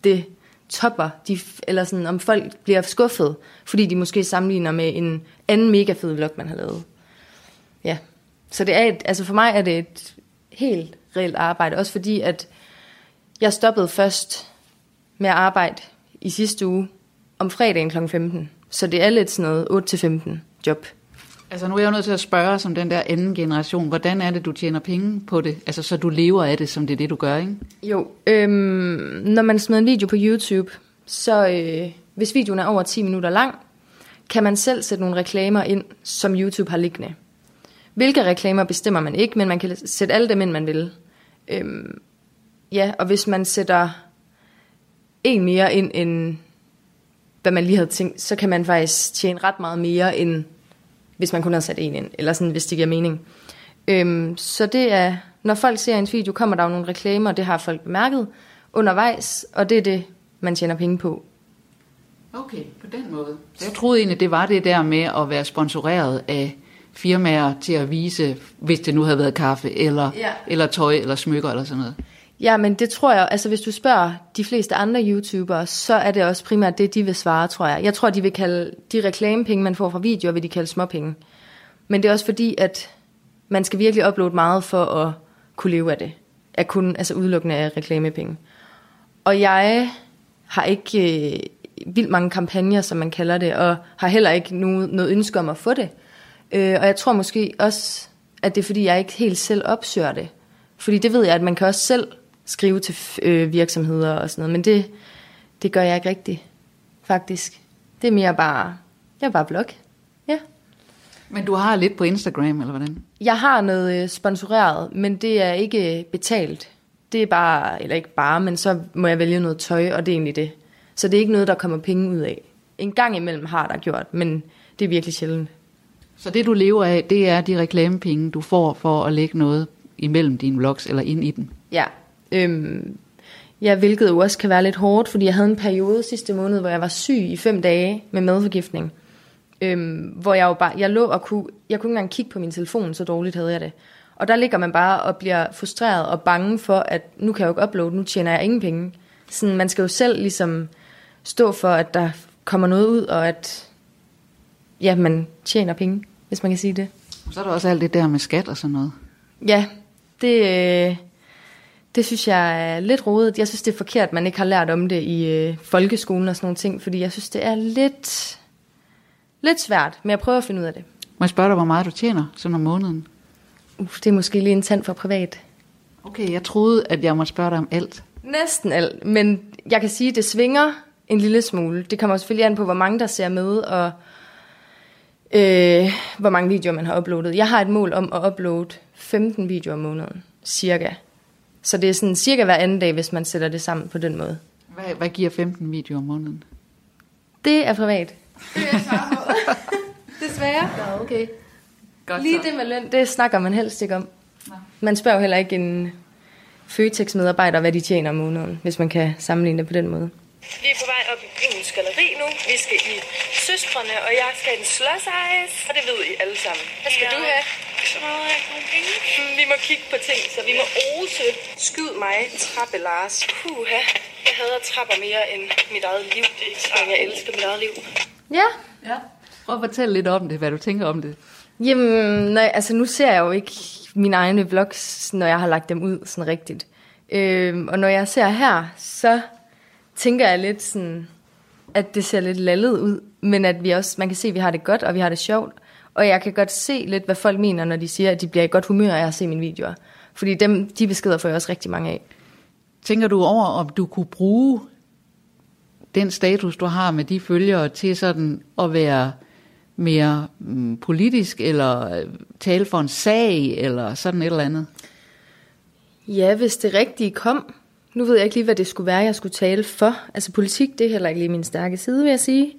det topper, de, eller sådan, om folk bliver skuffet, fordi de måske sammenligner med en anden mega fed vlog, man har lavet. Ja, så det er et, altså for mig er det et helt reelt arbejde, også fordi at jeg stoppede først med at arbejde i sidste uge om fredagen klokken femten. Så det er lidt sådan noget otte til femten job. Altså nu er jeg jo nødt til at spørge som den der anden generation. Hvordan er det, du tjener penge på det? Altså så du lever af det, som det er det, du gør, ikke? Jo, øhm, når man smider en video på YouTube, så øh, hvis videoen er over ti minutter lang, kan man selv sætte nogle reklamer ind, som YouTube har liggende. Hvilke reklamer bestemmer man ikke, men man kan sætte alle dem ind, man vil. Øhm, Ja, og hvis man sætter en mere ind, end hvad man lige havde tænkt, så kan man faktisk tjene ret meget mere, end hvis man kun havde sat en ind, eller sådan, hvis det giver mening. Øhm, så det er, når folk ser ens video, kommer der jo nogle reklamer, det har folk bemærket undervejs, og det er det, man tjener penge på. Okay, på den måde. Jeg troede egentlig, det var det der med at være sponsoreret af firmaer til at vise, hvis det nu havde været kaffe, eller, ja. eller tøj, eller smykker, eller sådan noget. Ja, men det tror jeg, altså hvis du spørger de fleste andre YouTubere, så er det også primært det, de vil svare, tror jeg. Jeg tror, de vil kalde de reklamepenge, man får fra videoer, vil de kalde småpenge. Men det er også fordi, at man skal virkelig uploade meget for at kunne leve af det. At kunne, altså udelukkende af reklamepenge. Og jeg har ikke øh, vildt mange kampagner, som man kalder det, og har heller ikke noget, noget ønske om at få det. Øh, og jeg tror måske også, at det er fordi, jeg ikke helt selv opsøger det. Fordi det ved jeg, at man kan også selv skrive til øh, virksomheder og sådan noget, men det, det gør jeg ikke rigtigt, faktisk. Det er mere bare, jeg er bare blog, ja. Men du har lidt på Instagram, eller hvordan? Jeg har noget sponsoreret, men det er ikke betalt. det er bare, eller ikke bare, men så må jeg vælge noget tøj, og det er egentlig det. Så det er ikke noget, der kommer penge ud af. En gang imellem har der gjort, men det er virkelig sjældent. Så det, du lever af, det er de reklamepenge, du får for at lægge noget imellem dine vlogs, eller ind i den? Ja, øhm, ja, hvilket jo også kan være lidt hårdt, fordi jeg havde en periode sidste måned, hvor jeg var syg i fem dage med madforgiftning. Øhm, hvor jeg jo bare, jeg lå og kunne, jeg kunne ikke engang kigge på min telefon, så dårligt havde jeg det. Og der ligger man bare og bliver frustreret og bange for, at nu kan jeg jo ikke uploade, nu tjener jeg ingen penge. Sådan, man skal jo selv ligesom stå for, at der kommer noget ud, og at ja, man tjener penge, hvis man kan sige det. Så er der også alt det der med skat og sådan noget. Ja, det, det synes jeg er lidt rodet. Jeg synes, det er forkert, at man ikke har lært om det i folkeskolen og sådan nogle ting, fordi jeg synes, det er lidt, lidt svært, men jeg prøver at finde ud af det. Må jeg spørge dig, hvor meget du tjener sådan om måneden? Uff, det er måske lige en tand for privat. Okay, jeg troede, at jeg måtte spørge dig om alt. Næsten alt, men jeg kan sige, at det svinger en lille smule. Det kommer selvfølgelig an på, hvor mange der ser med, og øh, hvor mange videoer man har uploadet. Jeg har et mål om at uploade femten videoer om måneden, cirka. Så det er sådan cirka hver anden dag, hvis man sætter det sammen på den måde. Hvad, hvad giver femten videoer om måneden? Det er privat. Det er jeg svare på. Desværre. Ja, okay. Godt, lige det med løn, det snakker man helst ikke om. Man spørger jo heller ikke en Føtex-medarbejder, hvad de tjener om måneden, hvis man kan sammenligne det på den måde. Vi er på vej op i Bruun's Galleri nu. Vi skal i Søstrene, og jeg skal i en slåsejs, og det ved I alle sammen. Hvad skal ja. du have? Sådan noget af nogle penge. Vi må kigge på ting, så vi må ose. Skyd mig, trappe Lars. Puha, jeg hader trapper mere end mit eget liv. Det er ikke sådan, jeg elsker mit eget liv. Ja. ja. Prøv at fortælle lidt om det, hvad du tænker om det. Jamen, nej, altså nu ser jeg jo ikke mine egne vlogs, når jeg har lagt dem ud sådan rigtigt. Øhm, og når jeg ser her, så tænker jeg lidt sådan, at det ser lidt lallet ud, men at vi også, man kan se, at vi har det godt, og vi har det sjovt. Og jeg kan godt se lidt, hvad folk mener, når de siger, at de bliver i godt humør af at se mine videoer. Fordi dem, de beskeder får jeg også rigtig mange af. Tænker du over, om du kunne bruge den status, du har med de følgere, til sådan at være mere mm, politisk, eller tale for en sag, eller sådan et eller andet? Ja, hvis det rigtige kom. Nu ved jeg ikke lige, hvad det skulle være, jeg skulle tale for. Altså politik, det er heller ikke lige min stærke side, vil jeg sige.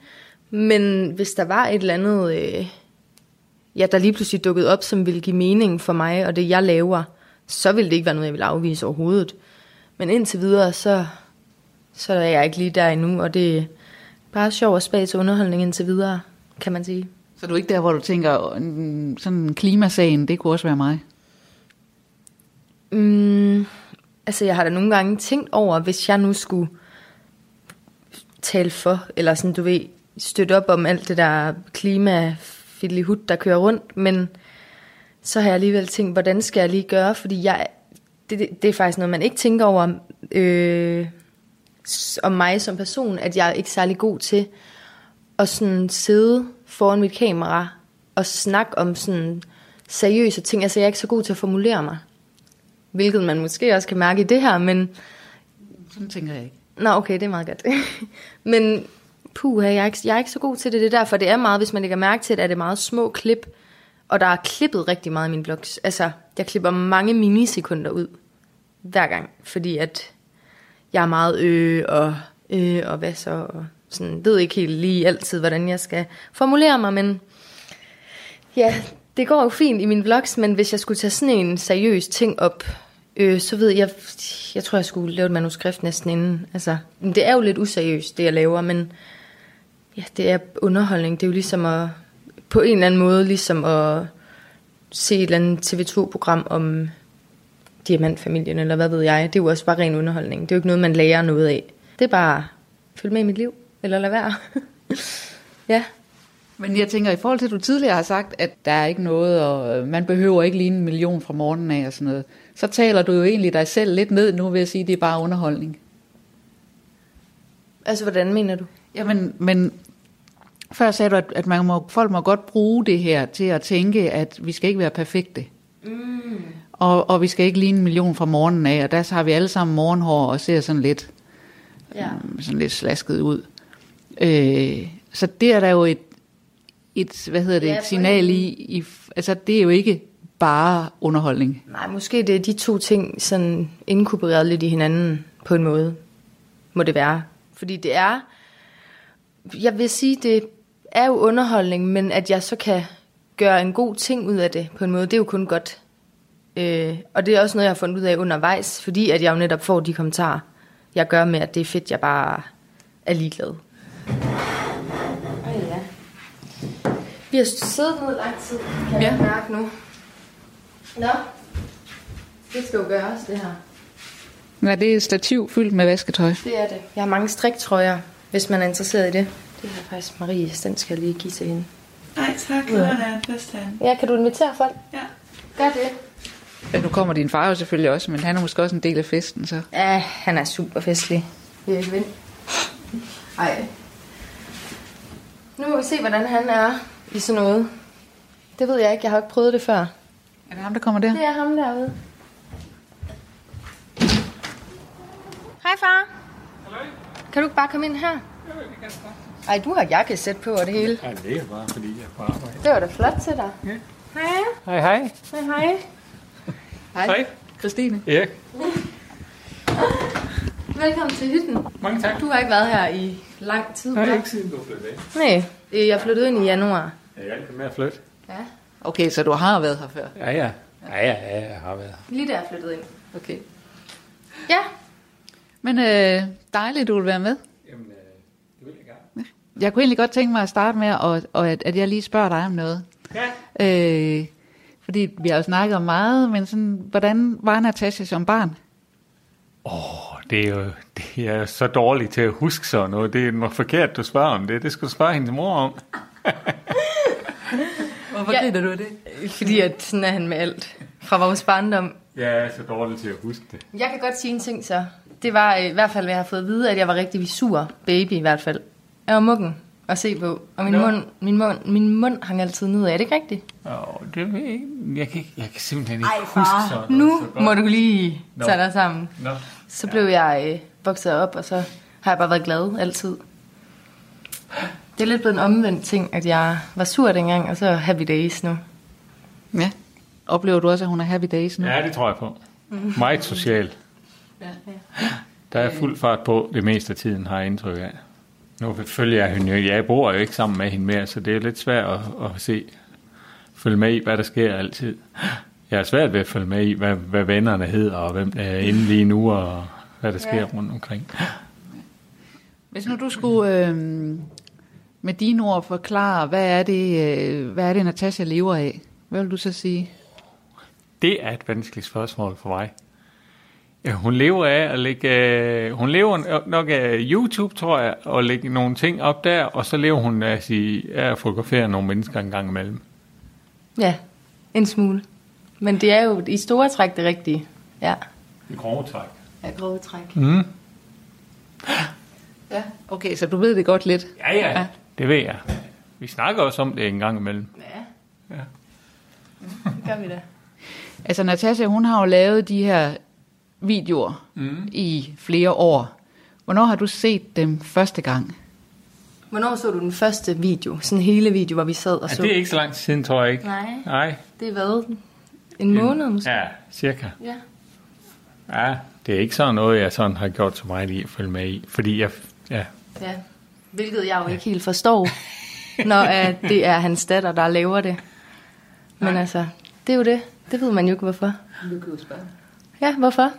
Men hvis der var et eller andet, øh, ja, der lige pludselig dukkede op, som ville give mening for mig, og det jeg laver, så ville det ikke være noget, jeg ville afvise overhovedet. Men indtil videre, så, så er jeg ikke lige der endnu, og det er bare sjov og spas underholdning indtil videre, kan man sige. Så du er ikke der, hvor du tænker, sådan klimasagen, det kunne også være mig? Mm, altså, jeg har da nogle gange tænkt over, hvis jeg nu skulle tale for, eller sådan, du ved, støtte op om alt det der klimafiddelihut, der kører rundt, men så har jeg alligevel tænkt, hvordan skal jeg lige gøre, fordi jeg, det, det, det er faktisk noget, man ikke tænker over, øh, om mig som person, at jeg er ikke særlig god til og sådan sidde foran mit kamera og snakke om sådan seriøse ting. Altså, jeg er ikke så god til at formulere mig. Hvilket man måske også kan mærke i det her, men sådan tænker jeg ikke. Nå, okay, det er meget godt. Men puha, jeg er, ikke, jeg er ikke så god til det, det er derfor. Det er meget, hvis man lægger mærke til, at det er meget små klip. Og der er klippet rigtig meget i mine vlogs. Altså, jeg klipper mange minisekunder ud hver gang. Fordi at jeg er meget øh og øh og hvad så og sådan, ved ikke helt lige altid, hvordan jeg skal formulere mig, men ja, det går jo fint i mine vlogs, men hvis jeg skulle tage sådan en seriøs ting op, øh, så ved jeg, jeg tror, jeg skulle lave et manuskript næsten inden. Altså, det er jo lidt useriøst, det jeg laver, men ja, det er underholdning. Det er jo ligesom at, på en eller anden måde, ligesom at se et eller andet T V to program om diamantfamilien, eller hvad ved jeg. Det er jo også bare ren underholdning. Det er jo ikke noget, man lærer noget af. Det er bare at følge med i mit liv. Eller lad være. Ja. Men jeg tænker, i forhold til, at du tidligere har sagt, at der er ikke noget, og man behøver ikke lige en million fra morgenen af og sådan noget, så taler du jo egentlig dig selv lidt ned nu ved at sige, at det er bare underholdning. Altså, hvordan mener du? Jamen, men før sagde du, at, at man må, folk må godt bruge det her til at tænke, at vi skal ikke være perfekte. Mm. Og, og vi skal ikke lige en million fra morgenen af, og der så har vi alle sammen morgenhår og ser sådan lidt, ja. sådan lidt slasket ud. Øh, så det er der jo et, et hvad hedder det, ja, et signal i, i, altså det er jo ikke bare underholdning? Nej, måske det er de to ting sådan inkorporeret lidt i hinanden på en måde, må det være. Fordi det er, jeg vil sige, det er jo underholdning, men at jeg så kan gøre en god ting ud af det på en måde, det er jo kun godt. Øh, og det er også noget, jeg har fundet ud af undervejs, fordi at jeg jo netop får de kommentarer, jeg gør med, at det er fedt, jeg bare er ligeglad. Oh ja. Vi har siddet ned lang tid, kan jeg mærke nu. Nå, det skal jo gøres, det her. Nej, det er et stativ fyldt med vasketøj. Det er det. Jeg har mange striktrøjer, hvis man er interesseret i det. Det har faktisk Marie, den skal jeg lige give til hende. Nej, tak. Ja. Ja, kan du invitere folk? Ja. Gør det. Ja, nu kommer din far jo selvfølgelig også, men han er måske også en del af festen, så. Ja, han er super festlig. Erik Vind. Ej. Nu må vi se, hvordan han er i sådan noget. Det ved jeg ikke. Jeg har ikke prøvet det før. Er det ham, der kommer der? Det er ham derude. Hej, far. Hallo. Kan du ikke bare komme ind her? Jo, det kan jeg godt. Ej, du har jakkesæt på og det hele. Ej, det er bare, fordi jeg er på arbejde. Det var da flot til dig. Ja. Hej. Hej, hej. Hej, hej. Hej. Hej. Christine. Ja. Velkommen til hytten. Mange tak. Du har ikke været her i lang tid. Nej, ikke siden du flyttede af. Nej, jeg flyttede ind i januar. Ja, jeg er ikke med at flytte. Ja. Okay, så du har været her før? Ja, ja. Ja, ja, ja, jeg har været her. Lige der er flyttet ind. Okay. Ja. Men øh, dejligt, du vil være med. Jamen, øh, det vil jeg gerne. Jeg kunne egentlig godt tænke mig at starte med, og, og at, at jeg lige spørger dig om noget. Ja. Øh, fordi vi har jo snakket om meget, men sådan, hvordan var Natasja som barn? Åh, oh, det er jo det er så dårligt til at huske sådan noget. Det er nok forkert, du spørger om det. Det skulle du spørge hendes mor om. Hvorfor ja, griner du af det? Fordi at sådan er han med alt fra vores barndom. Ja, så dårligt til at huske det. Jeg kan godt sige en ting så. Det var i hvert fald, hvad jeg har fået at vide, at jeg var rigtig visur baby i hvert fald. Jeg var muggen at se på, og min, no. mund, min, mund, min mund hang altid ned af. Er det ikke rigtigt? Åh, oh, det ved jeg ikke. Jeg kan, jeg kan simpelthen ikke Ej, huske sådan noget. Nu så må du lige no. tage dig sammen. No. Så blev ja. jeg øh, vokset op, og så har jeg bare været glad altid. Det er lidt blevet en omvendt ting, at jeg var sur dengang, og så happy days nu. Ja. Oplever du også, at hun er happy days nu? Ja, det tror jeg på. Mm. Meget social. Ja, ja. Der er fuld fart på det meste af tiden, har jeg indtryk af. Nu følger jeg hende jo. Jeg bor jo ikke sammen med hende mere, så det er lidt svært at, at se. Følge med i, hvad der sker altid. Jeg er svært ved at følge med i, hvad, hvad vennerne hedder, og hvem der er inde lige nu, og hvad der sker ja. rundt omkring. Hvis nu du skulle... Øh... med dine ord forklare, hvad er det, hvad er det Natasja lever af? Hvad vil du så sige? Det er et vanskeligt spørgsmål for mig. Ja, hun lever af at lægge, hun lever nok af YouTube, tror jeg, og lægge nogle ting op der, og så lever hun af at, sige, af at fotografere nogle mennesker en gang imellem. Ja, en smule. Men det er jo i store træk det rigtige. Ja. I grove træk. Ja, grove træk. Mm. Ja, okay, så du ved det godt lidt. Ja, ja. ja. Det ved jeg. Vi snakker også om det en gang imellem. Ja. ja. Det gør vi da. Altså Natasja, hun har jo lavet de her videoer mm. i flere år. Hvornår har du set dem første gang? Hvornår så du den første video? Sådan hele video, hvor vi sad og ja, så. Det er ikke så langt siden, tror jeg ikke. Nej. Nej. Det er været en måned måske. Ja, cirka. Ja. Ja, det er ikke sådan noget, jeg sådan har gjort så meget i at følge med i. Fordi jeg... Ja. ja. Hvilket jeg jo ikke helt forstår, når uh, det er hans datter, der laver det. Men Nej. altså, det er jo det. Det ved man jo ikke, hvorfor. Du kan jo spørge. Ja, hvorfor?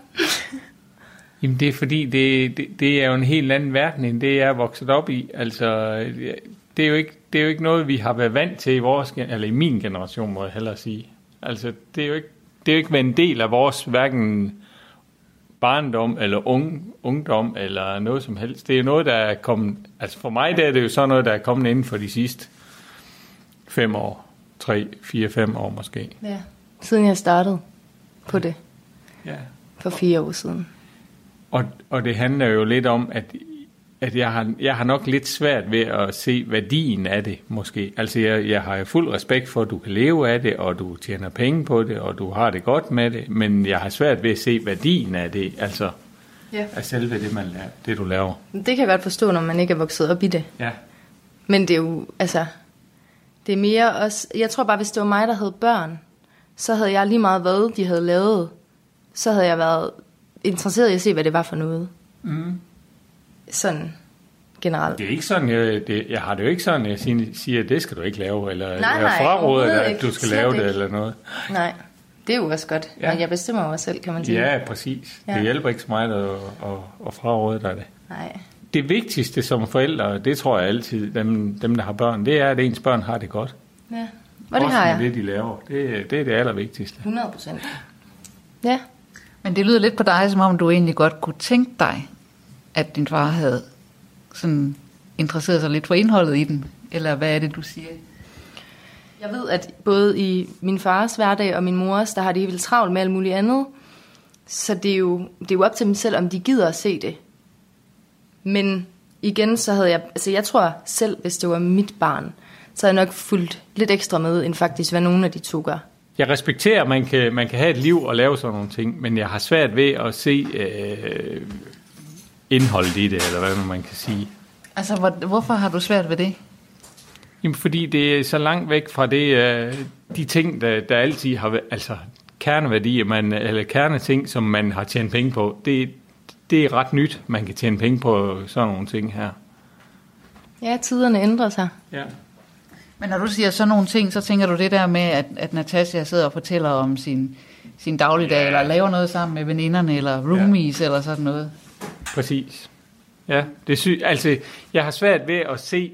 Jamen, det er fordi, det, det, det er jo en helt anden verden, end det, jeg er vokset op i. Altså, det er jo ikke, det er jo ikke noget, vi har været vant til i vores, eller i min generation, må jeg hellere sige. Altså, det er jo ikke, det er jo ikke været en del af vores, hverken barndom eller unge, ungdom eller noget som helst. Det er noget, der er kommet... Altså for mig der er det jo sådan noget, der er kommet inden for de sidste fem år. Tre, fire, fem år måske. Ja, siden jeg startede på det. Ja. For fire år siden. Og, og det handler jo lidt om, at, at jeg, har, jeg har nok lidt svært ved at se værdien af det måske. Altså jeg, jeg har jo fuld respekt for, at du kan leve af det, og du tjener penge på det, og du har det godt med det. Men jeg har svært ved at se værdien af det, altså... Ja. Af selve det, man laver, det, du laver. Det kan jeg godt forstå, når man ikke er vokset op i det. Ja. Men det er jo, altså, det er mere også, jeg tror bare, hvis det var mig, der havde børn, så havde jeg lige meget, hvad de havde lavet, så havde jeg været interesseret i at se, hvad det var for noget. Mm. Sådan generelt. Det er ikke sådan, jeg, det, jeg har det jo ikke sådan, jeg siger, at det skal du ikke lave, eller nej, jeg fraråder dig, at du skal lave det, det, eller noget. Nej, det er jo også godt, ja. Men jeg bestemmer mig selv, kan man sige. Ja, præcis. Ja. Det hjælper ikke så meget at, at, at fraråde dig det. Nej. Det vigtigste som forældre, det tror jeg altid, dem, dem der har børn, det er, at ens børn har det godt. Ja, og det også har jeg. Også med det, de laver. Det, det er det allervigtigste. hundrede procent. Ja. Men det lyder lidt på dig, som om du egentlig godt kunne tænke dig, at din far havde sådan interesseret sig lidt for indholdet i den. Eller hvad er det, du siger? Jeg ved, at både i min fars hverdag og min mors, der har de helt travlt med alt muligt andet. Så det er jo, det er jo op til dem selv, om de gider at se det. Men igen, så havde jeg, altså jeg tror selv, hvis det var mit barn, så havde jeg nok fulgt lidt ekstra med, end faktisk hvad nogen af de to gør. Jeg respekterer, at man kan, man kan have et liv og lave sådan nogle ting, men jeg har svært ved at se øh, indholdet i det, eller hvad man kan sige. Altså, hvor, hvorfor har du svært ved det? Jamen, fordi det er så langt væk fra det, øh, de ting, der, der altid har været, altså kerneværdier, man, eller kerneting, som man har tjent penge på, det Det er ret nyt, man kan tjene penge på sådan nogle ting her. Ja, tiderne ændrer sig. Ja. Men når du siger sådan nogle ting, så tænker du det der med, at, at Natasja sidder og fortæller om sin, sin dagligdag, ja. Eller laver noget sammen med veninderne, eller roomies, ja. Eller sådan noget. Præcis. Ja, det er sy- altså, jeg har svært ved at se,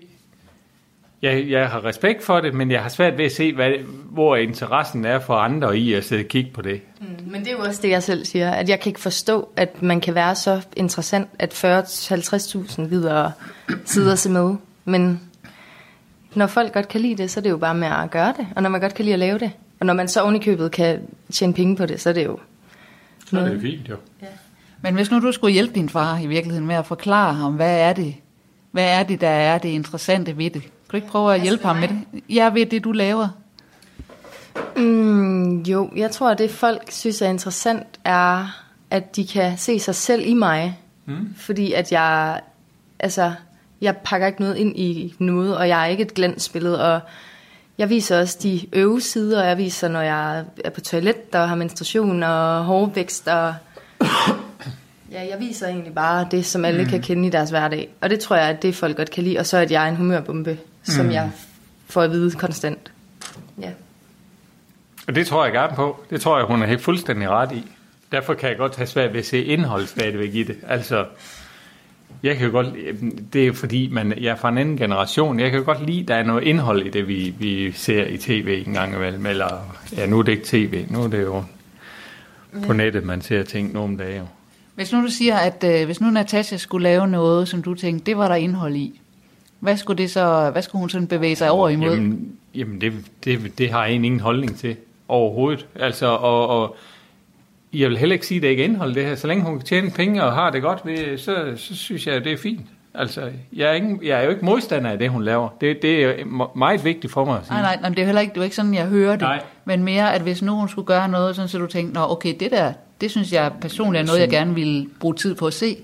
jeg, jeg har respekt for det, men jeg har svært ved at se, hvad, hvor interessen er for andre i at sidde og kigge på det. Men det er jo også det, jeg selv siger, at jeg kan ikke forstå, at man kan være så interessant, at fyrre til halvtreds tusind videre sidder og se med. Men når folk godt kan lide det, så er det jo bare med at gøre det, og når man godt kan lide at lave det, og når man så ovenikøbet kan tjene penge på det, så er det jo noget. Så er det fint, jo. Ja. Men hvis nu du skulle hjælpe din far i virkeligheden med at forklare ham, hvad er det, hvad er det, der er det interessante ved det? Kan du ikke prøve at hjælpe ham med det? Jeg ved det, du laver. Mm, jo, jeg tror, at det folk synes er interessant, er, at de kan se sig selv i mig. Mm. Fordi at jeg, altså, jeg pakker ikke noget ind i noget, og jeg er ikke et glansbillede. Og jeg viser også de øve sider, og jeg viser, når jeg er på toilet, og har menstruation, og hårvækst, og ja, jeg viser egentlig bare det, som alle mm. kan kende i deres hverdag. Og det tror jeg, at det folk godt kan lide. Og så at jeg er en humørbombe, mm. som jeg får at vide konstant. Ja. Og det tror jeg gerne på. Det tror jeg, hun er helt fuldstændig ret i. Derfor kan jeg godt have svært ved at se indhold stadigvæk i det. Altså, jeg kan jo godt, det er fordi, man, jeg er fra en anden generation. Jeg kan jo godt lide, at der er noget indhold i det, vi, vi ser i tv en gang imellem. Eller, ja, nu er det ikke tv. Nu er det jo på nettet, man ser ting nogle dage. Hvis nu du siger, at øh, hvis nu Natasja skulle lave noget, som du tænkte, det var der indhold i, hvad skulle, det så, hvad skulle hun sådan bevæge sig over imod? Jamen, jamen det, det, det har jeg ingen holdning til overhovedet. Altså, og, og jeg vil heller ikke sige, at det ikke er indhold det her. Så længe hun kan tjene penge og har det godt ved, så, så synes jeg, det er fint. Altså, jeg er, ikke, jeg er jo ikke modstander af det, hun laver. Det, det er meget vigtigt for mig at sige. Nej, nej, det er heller ikke, det er ikke sådan, jeg hører det. Nej. Men mere, at hvis nu hun skulle gøre noget, sådan, så du tænkte, nå okay, det der... Det synes jeg personligt er noget, jeg gerne ville bruge tid på at se.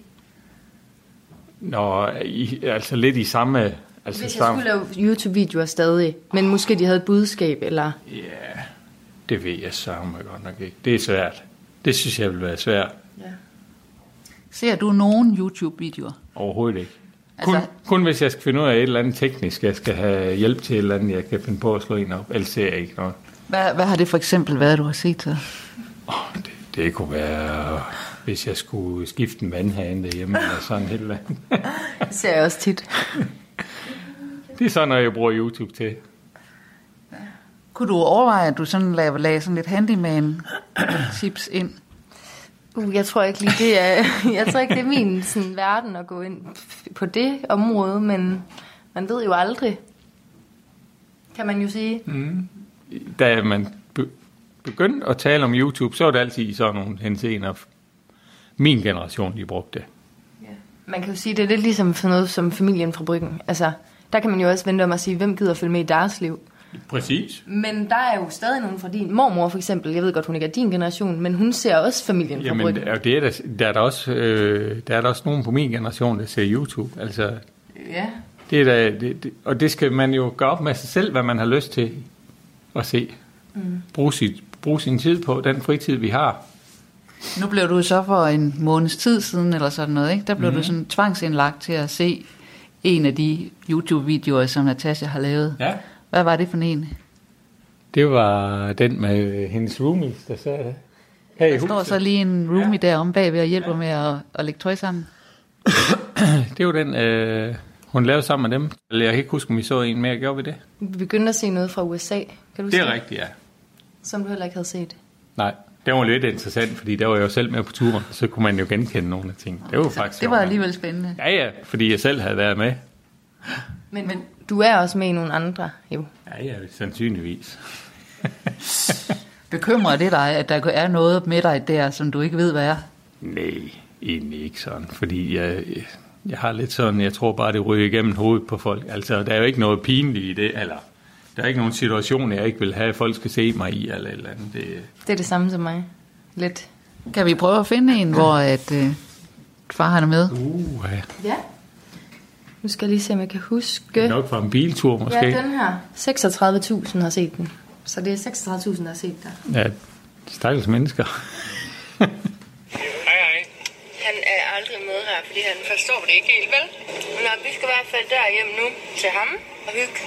Nå, i, altså lidt i samme... Altså hvis jeg samme... skulle lave YouTube-videoer stadig, men måske de havde et budskab, eller... Ja, yeah, det ved jeg sammen godt nok ikke. Det er svært. Det synes jeg vil være svært. Ja. Ser du nogen YouTube-videoer? Overhovedet ikke. Kun, altså... kun hvis jeg skal finde ud af et eller andet teknisk, jeg skal have hjælp til et eller andet, jeg kan finde på at slå en op, ellers ser jeg ikke noget. Hvad, hvad har det for eksempel været, du har set så? Åh, oh, det... Det kunne være, hvis jeg skulle skifte en vandhane derhjemme, eller sådan et eller andet. Det ser jeg også tit. Det er sådan, når jeg bruger YouTube til. Kunne du overveje, at du sådan lagde, lagde sådan lidt handyman-tips ind? Uh, jeg tror ikke lige, det er, jeg tror ikke, det er min sådan, verden at gå ind på det område, men man ved jo aldrig, kan man jo sige. Mm. Da man... begyndte at tale om YouTube, så var det altid i sådan nogle henseender. Min generation, de brugte det. Ja. Man kan jo sige, det er lidt ligesom for noget som Familien fra Bryggen. Altså, der kan man jo også vente om at sige, hvem gider at følge med i deres liv. Præcis. Men der er jo stadig nogen fra din mormor, for eksempel. Jeg ved godt, hun ikke er din generation, men hun ser også Familien fra Bryggen. Jamen, det er der, der, er der, også, øh, der er der også nogen på min generation, der ser YouTube. Altså, ja. Det er der, det, det, og det skal man jo gøre op med sig selv, hvad man har lyst til at se. Mm. Brug sit bruge sin tid på, den fritid, vi har. Nu blev du så for en måneds tid siden, eller sådan noget, ikke? Der blev mm. du sådan tvangsindlagt til at se en af de YouTube-videoer, som Natasja har lavet. Ja. Hvad var det for en? Det var den med hendes roomies, der sad her der i huset. Der står så lige en roomie ja. deromme bagved og hjælper ja. med at, at lægge tøj sammen. Det var den, øh, hun lavede sammen med dem. Jeg kan ikke huske, om vi så en mere. Gjorde vi det? Vi begyndte at se noget fra U S A. Kan du det er se? Rigtigt, ja. Som du heller ikke havde set. Nej. Det var lidt interessant, fordi der var jeg jo selv med på turen, så kunne man jo genkende nogle af ting. Det var så faktisk det var alligevel spændende. Ja, ja, fordi jeg selv havde været med. Men, men du er også med i nogle andre, jo. Ja, ja, sandsynligvis. Bekymrer det dig, at der er noget med dig der, som du ikke ved, hvad er? Nej, egentlig ikke sådan, fordi jeg, jeg har lidt sådan, jeg tror bare, det ryger igennem hovedet på folk. Altså, der er jo ikke noget pinligt i det, eller... Der er ikke nogen situation, jeg ikke vil have, at folk skal se mig i, eller eller andet. Det... det er det samme som mig. Lidt. Kan vi prøve at finde en, hvor at, øh, far har det med? Uh, ja. ja. Nu skal jeg lige se, om jeg kan huske. Nok fra en biltur, måske. Ja, den her. seksogtredive tusind har set den. Så det er seksogtredive tusind, der har set dig. Ja, stakkels mennesker. Hej, hej. Han er aldrig med her, fordi han forstår det ikke helt, vel? Men vi skal i hvert fald derhjemme nu til ham og hygge.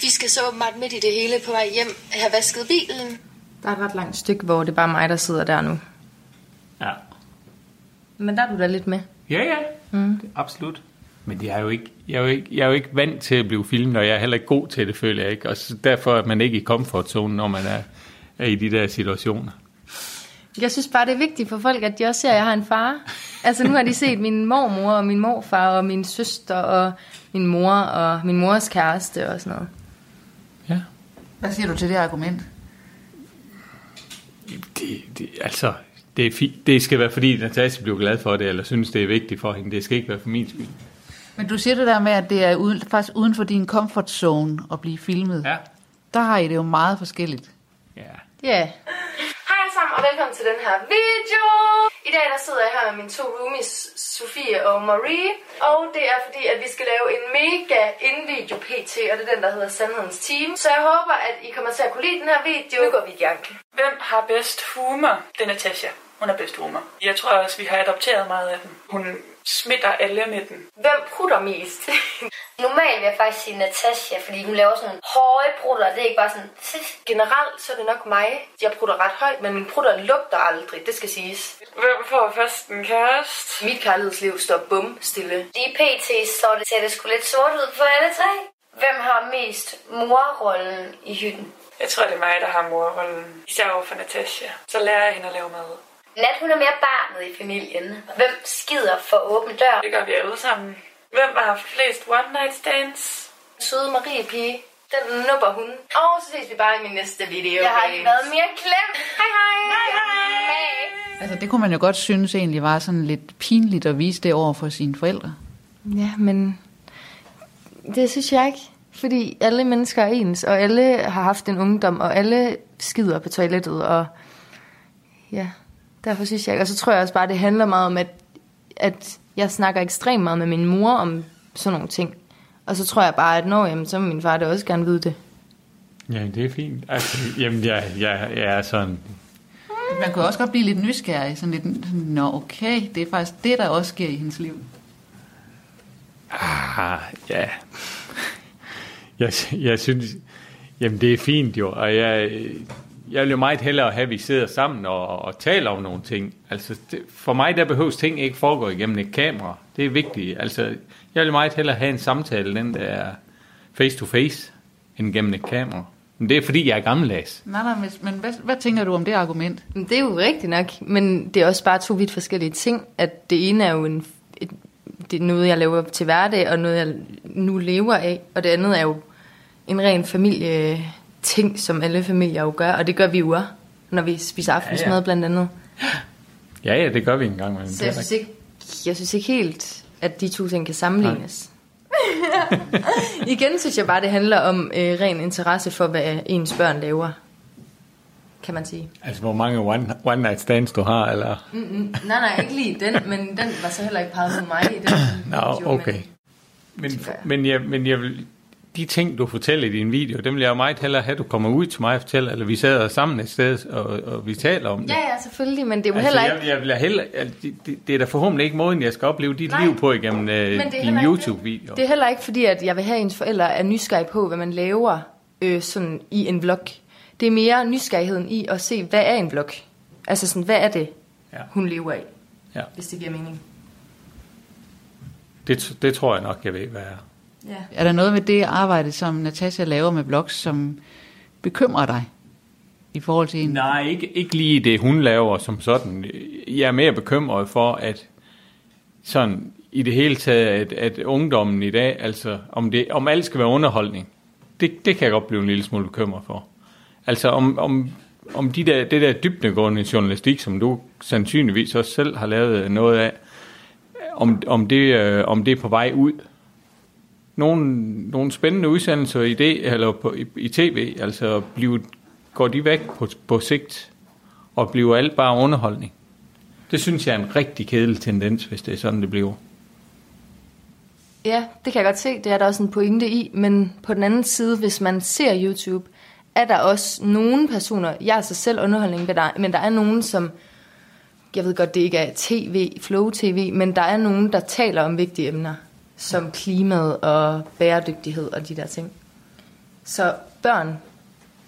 Vi skal så meget midt i det hele på vej hjem og have vasket bilen. Der er et ret langt stykke, hvor det er bare mig, der sidder der nu. Ja. Men der er du da lidt med. Ja, ja. Mm. Absolut. Men jeg er, jo ikke, jeg, er jo ikke, jeg er jo ikke vant til at blive filmet, og jeg er heller ikke god til det, føler jeg ikke. Og derfor er man ikke i komfortzonen, når man er, er i de der situationer. Jeg synes bare, det er vigtigt for folk, at de også ser, at jeg har en far. Altså nu har de set min mormor og min morfar og min søster og min mor og min mors kæreste og sådan noget. Ja. Hvad siger du til det argument? Det, det, altså, det, er fi, det skal være fordi Natasja bliver glad for det, eller synes det er vigtigt for hende. Det skal ikke være for min skyld. Men du siger det der med, at det er uden, faktisk uden for din comfort zone at blive filmet. Ja. Der har I det jo meget forskelligt. Ja. Ja. Yeah. Hej sammen og velkommen til den her video. I dag der sidder jeg her med mine to roomies, Sofie og Marie. Og det er fordi, at vi skal lave en mega indvideo pt, og det er den, der hedder Sandhedens Time. Så jeg håber, at I kommer til at kunne lide den her video. Nu går vi i gang. Hvem har bedst humor? Det er Natasja. Hun har bedst humor. Jeg tror også, vi har adopteret meget af den. Hun smitter alle med den. Hvem prutter mest? Normalt vil jeg faktisk sige Natasja, fordi hun laver sådan nogle høje prutter. Det er ikke bare sådan... Generelt så er det nok mig. Jeg prutter ret højt, men min prutter lugter aldrig. Det skal siges. Hvem får først en kæreste? Mit kærlighedsliv står bum stille. Lige pt så det ser det sgu lidt sort ud for alle tre. Hvem har mest morrollen i hytten? Jeg tror, det er mig, der har morrollen. Især over for Natasja. Så lærer jeg hende at lave mad. Nat, hun er mere barnet i familien. Hvem skider for åben dør? Det gør vi alle sammen. Hvem har haft flest one night stands? Søde Marie pige. Den nupper hun. Og så ses vi bare i min næste video. Jeg har ikke været mere klem. Hej hej. Hej hej. Altså det kunne man jo godt synes egentlig var sådan lidt pinligt at vise det over for sine forældre. Ja, men det synes jeg ikke. Fordi alle mennesker er ens, og alle har haft en ungdom, og alle skider på toilettet, og ja... Derfor synes jeg ikke. Og så tror jeg også bare, det handler meget om, at, at jeg snakker ekstremt meget med min mor om sådan nogle ting. Og så tror jeg bare, at nå, jamen, så må min far da også gerne vide det. Ja, det er fint. Altså, jamen, jeg, jeg, jeg er sådan... Man kunne også godt blive lidt nysgerrig. Sådan lidt, nå okay, det er faktisk det, der også sker i hendes liv. Ah, ja. Jeg, jeg synes... Jamen, det er fint jo, og jeg... Jeg vil jo meget hellere have, at vi sidder sammen og, og taler om nogle ting. Altså, det, for mig, der behøves ting ikke foregå igennem et kamera. Det er vigtigt. Altså, jeg vil jo meget hellere have en samtale, den der er face-to-face, end gennem et kamera. Men det er, fordi jeg er gammeldags. Nej, nej, men hvad, hvad tænker du om det argument? Det er jo rigtigt nok, men det er også bare to vidt forskellige ting. At det ene er jo en, et, det er noget, jeg laver til hverdag, og noget, jeg nu lever af. Og det andet er jo en ren familie... ting, som alle familier jo gør, og det gør vi jo, når vi spiser aftensmad, ja, ja. Blandt andet. Ja, ja, det gør vi engang. Men så jeg synes, ikke, jeg synes ikke helt, at de to ting kan sammenlignes. Igen synes jeg bare, det handler om øh, ren interesse for, hvad ens børn laver, kan man sige. Altså, hvor mange one, one night stands du har, eller? Mm-hmm. Nej, nej, ikke lige den, men den var så heller ikke peget på mig i den. Nå, no, okay. Men, men, jeg, men jeg vil... de ting, du fortæller i din video, dem vil jeg jo meget hellere have, at du kommer ud til mig og fortæller, eller vi sidder sammen et sted, og, og vi taler om det. Ja, ja, selvfølgelig, men det er jo altså, heller ikke... Jeg, jeg vil hellere, det, det, det er da forhåbentlig ikke måden, jeg skal opleve dit Nej, liv på igennem øh, din YouTube-video. Det er heller ikke fordi, at jeg vil have, at ens forældre er nysgerrige på, hvad man laver øh, sådan i en vlog. Det er mere nysgerrigheden i at se, hvad er en vlog? Altså sådan, hvad er det, ja. hun lever af? Ja. Hvis det giver mening. Det, det tror jeg nok, jeg ved, hvad jeg er. Ja. Er der noget ved det arbejde, som Natasja laver med blogs, som bekymrer dig i forhold til en? Nej, ikke, ikke lige det, hun laver som sådan. Jeg er mere bekymret for, at sådan i det hele taget, at, at ungdommen i dag, altså om, det, om alt skal være underholdning, det, det kan jeg godt blive en lille smule bekymret for. Altså om, om, om de der, det der dybdegående journalistik, som du sandsynligvis også selv har lavet noget af, om, om, det, øh, om det er på vej ud. Nogle, nogle spændende udsendelser i, det, eller på, i, i tv, altså blive, går de væk på, på sigt, og bliver alt bare underholdning. Det synes jeg er en rigtig kedelig tendens, hvis det er sådan, det bliver. Ja, det kan jeg godt se. Det er der også en pointe i, men på den anden side, hvis man ser YouTube, er der også nogle personer, jeg er så selv underholdning, men der er nogen, som, jeg ved godt, det ikke er tv, flow tv, men der er nogen, der taler om vigtige emner, som klimaet og bæredygtighed og de der ting. Så børn,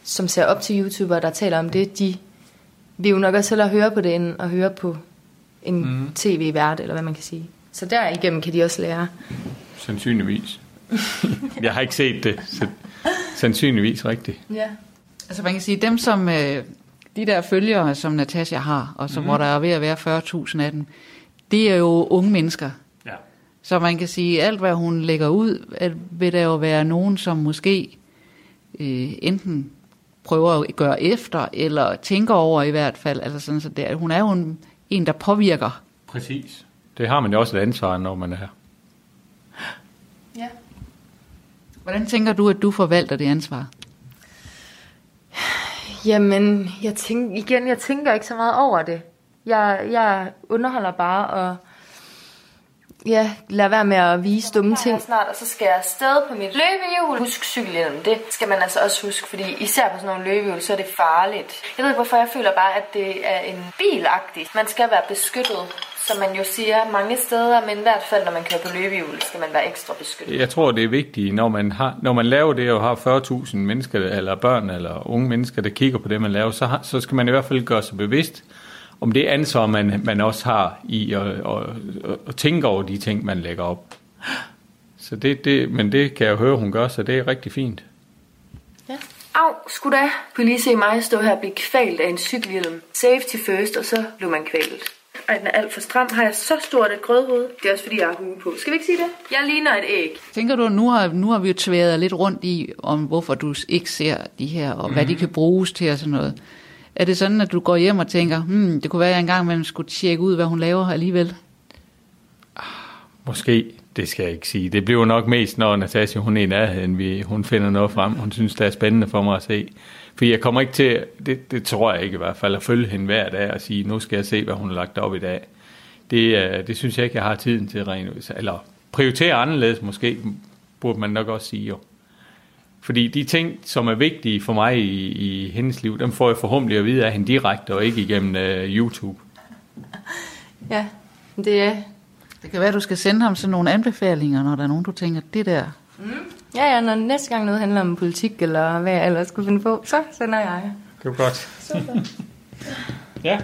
som ser op til YouTubere, der taler om det, de vil jo nok også hellere høre på det, end at høre på en mm. tv-vært, eller hvad man kan sige. Så derigennem kan de også lære. Sandsynligvis. Jeg har ikke set det, så sandsynligvis rigtigt. Ja. Altså man kan sige, dem som, de der følgere, som Natasja har, og som mm. hvor der er ved at være fyrre tusind af dem, det er jo unge mennesker. Så man kan sige, at alt, hvad hun lægger ud, at vil der jo være nogen, som måske øh, enten prøver at gøre efter, eller tænker over i hvert fald. Altså sådan, så det, hun er jo en, en, der påvirker. Præcis. Det har man jo også et ansvar, når man er her. Ja. Hvordan tænker du, at du forvalter det ansvar? Jamen, jeg tænker, igen, jeg tænker ikke så meget over det. Jeg, jeg underholder bare og... Ja, lad være med at vise dumme ting. Snart, og så skal jeg afsted på mit løbehjul. Husk cykelhjelm, det skal man altså også huske, fordi især på sådan nogle løbehjul, så er det farligt. Jeg ved ikke, hvorfor jeg føler bare, at det er en bilagtigt. Man skal være beskyttet, som man jo siger mange steder, men i hvert fald, når man kører på løbehjul, skal man være ekstra beskyttet. Jeg tror, det er vigtigt, når man, har, når man laver det og har fyrre tusind mennesker, eller børn eller unge mennesker, der kigger på det, man laver, så, har, så skal man i hvert fald gøre sig bevidst om det ansvar, man, man også har i at, at, at tænke over de ting, man lægger op. Så det, det, men det kan jeg høre, hun gør, så det er rigtig fint. Ja. Au, sku da. Kunne lige se mig stå her og blive kvalt af en cykelhjelm. Safety first, og så blev man kvalt. Ej, den er alt for stram. Har jeg så stort et grødhoved? Det er også fordi, jeg har hue på. Skal vi ikke sige det? Jeg ligner et æg. Tænker du, nu har, nu har vi jo tværet lidt rundt i, om hvorfor du ikke ser de her, og mm. hvad de kan bruges til og sådan noget. Er det sådan, at du går hjem og tænker, hmm, det kunne være, at jeg engang man skulle tjekke ud, hvad hun laver alligevel? Måske, det skal jeg ikke sige. Det bliver nok mest, når Natasja, hun er i nærheden, vi, hun finder noget frem. Hun synes, det er spændende for mig at se. For jeg kommer ikke til, det, det tror jeg ikke i hvert fald, at følge hende hver dag og sige, nu skal jeg se, hvad hun har lagt op i dag. Det, det synes jeg ikke, jeg har tiden til rent. Eller prioritere anderledes måske, burde man nok også sige jo. Fordi de ting, som er vigtige for mig i, i hendes liv, dem får jeg forhåbentlig at vide af hende direkte, og ikke igennem øh, YouTube. Ja, det er... Det kan være, at du skal sende ham sådan nogle anbefalinger, når der er nogen, du tænker, det der... Mm. Ja, ja, når næste gang noget handler om politik, eller hvad jeg ellers skulle finde på, så sender jeg. Det er godt. Super. Ja,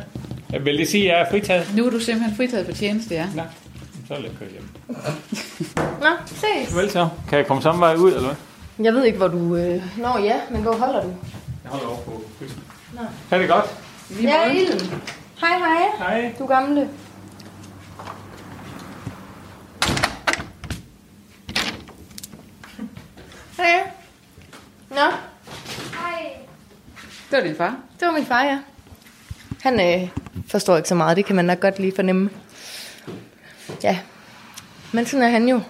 jeg vil lige sige, at jeg er fritaget. Nu er du simpelthen fritaget på tjeneste, ja. Nå, så vil jeg køre hjem. Nå, ses. Vel så. Kan jeg komme samme vej ud, eller hvad? Jeg ved ikke, hvor du... Øh... Nå ja, men hvor holder du? Jeg holder over på kysten. Er det godt? Ja, ilden. Hej, hej. Hej. Du gamle. Hej. Nå. Hej. Det var din far? Det var min far, ja. Han øh, forstår ikke så meget, det kan man nok godt lige fornemme. Ja. Men sådan er han jo.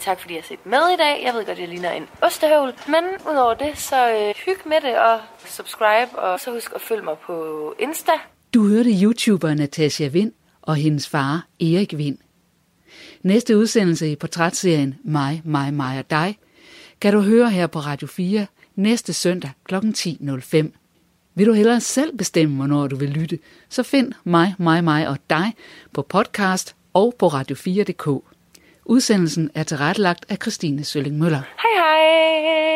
Tak fordi I har set med i dag. Jeg ved godt, jeg ligner en ostehøvel. Men udover det, så øh, hyg med det og subscribe. Og så husk at følge mig på Insta. Du hørte YouTuber Natasja Vind og hendes far Erik Vind. Næste udsendelse i portrætserien Mig, mig, mig og dig kan du høre her på Radio fire næste søndag klokken ti nul fem. Vil du hellere selv bestemme, hvornår du vil lytte, så find Mig, mig, mig og dig på podcast og på radio fire punktum d k. Udsendelsen er tilrettelagt af Christine Sølling Møller. Hej hej!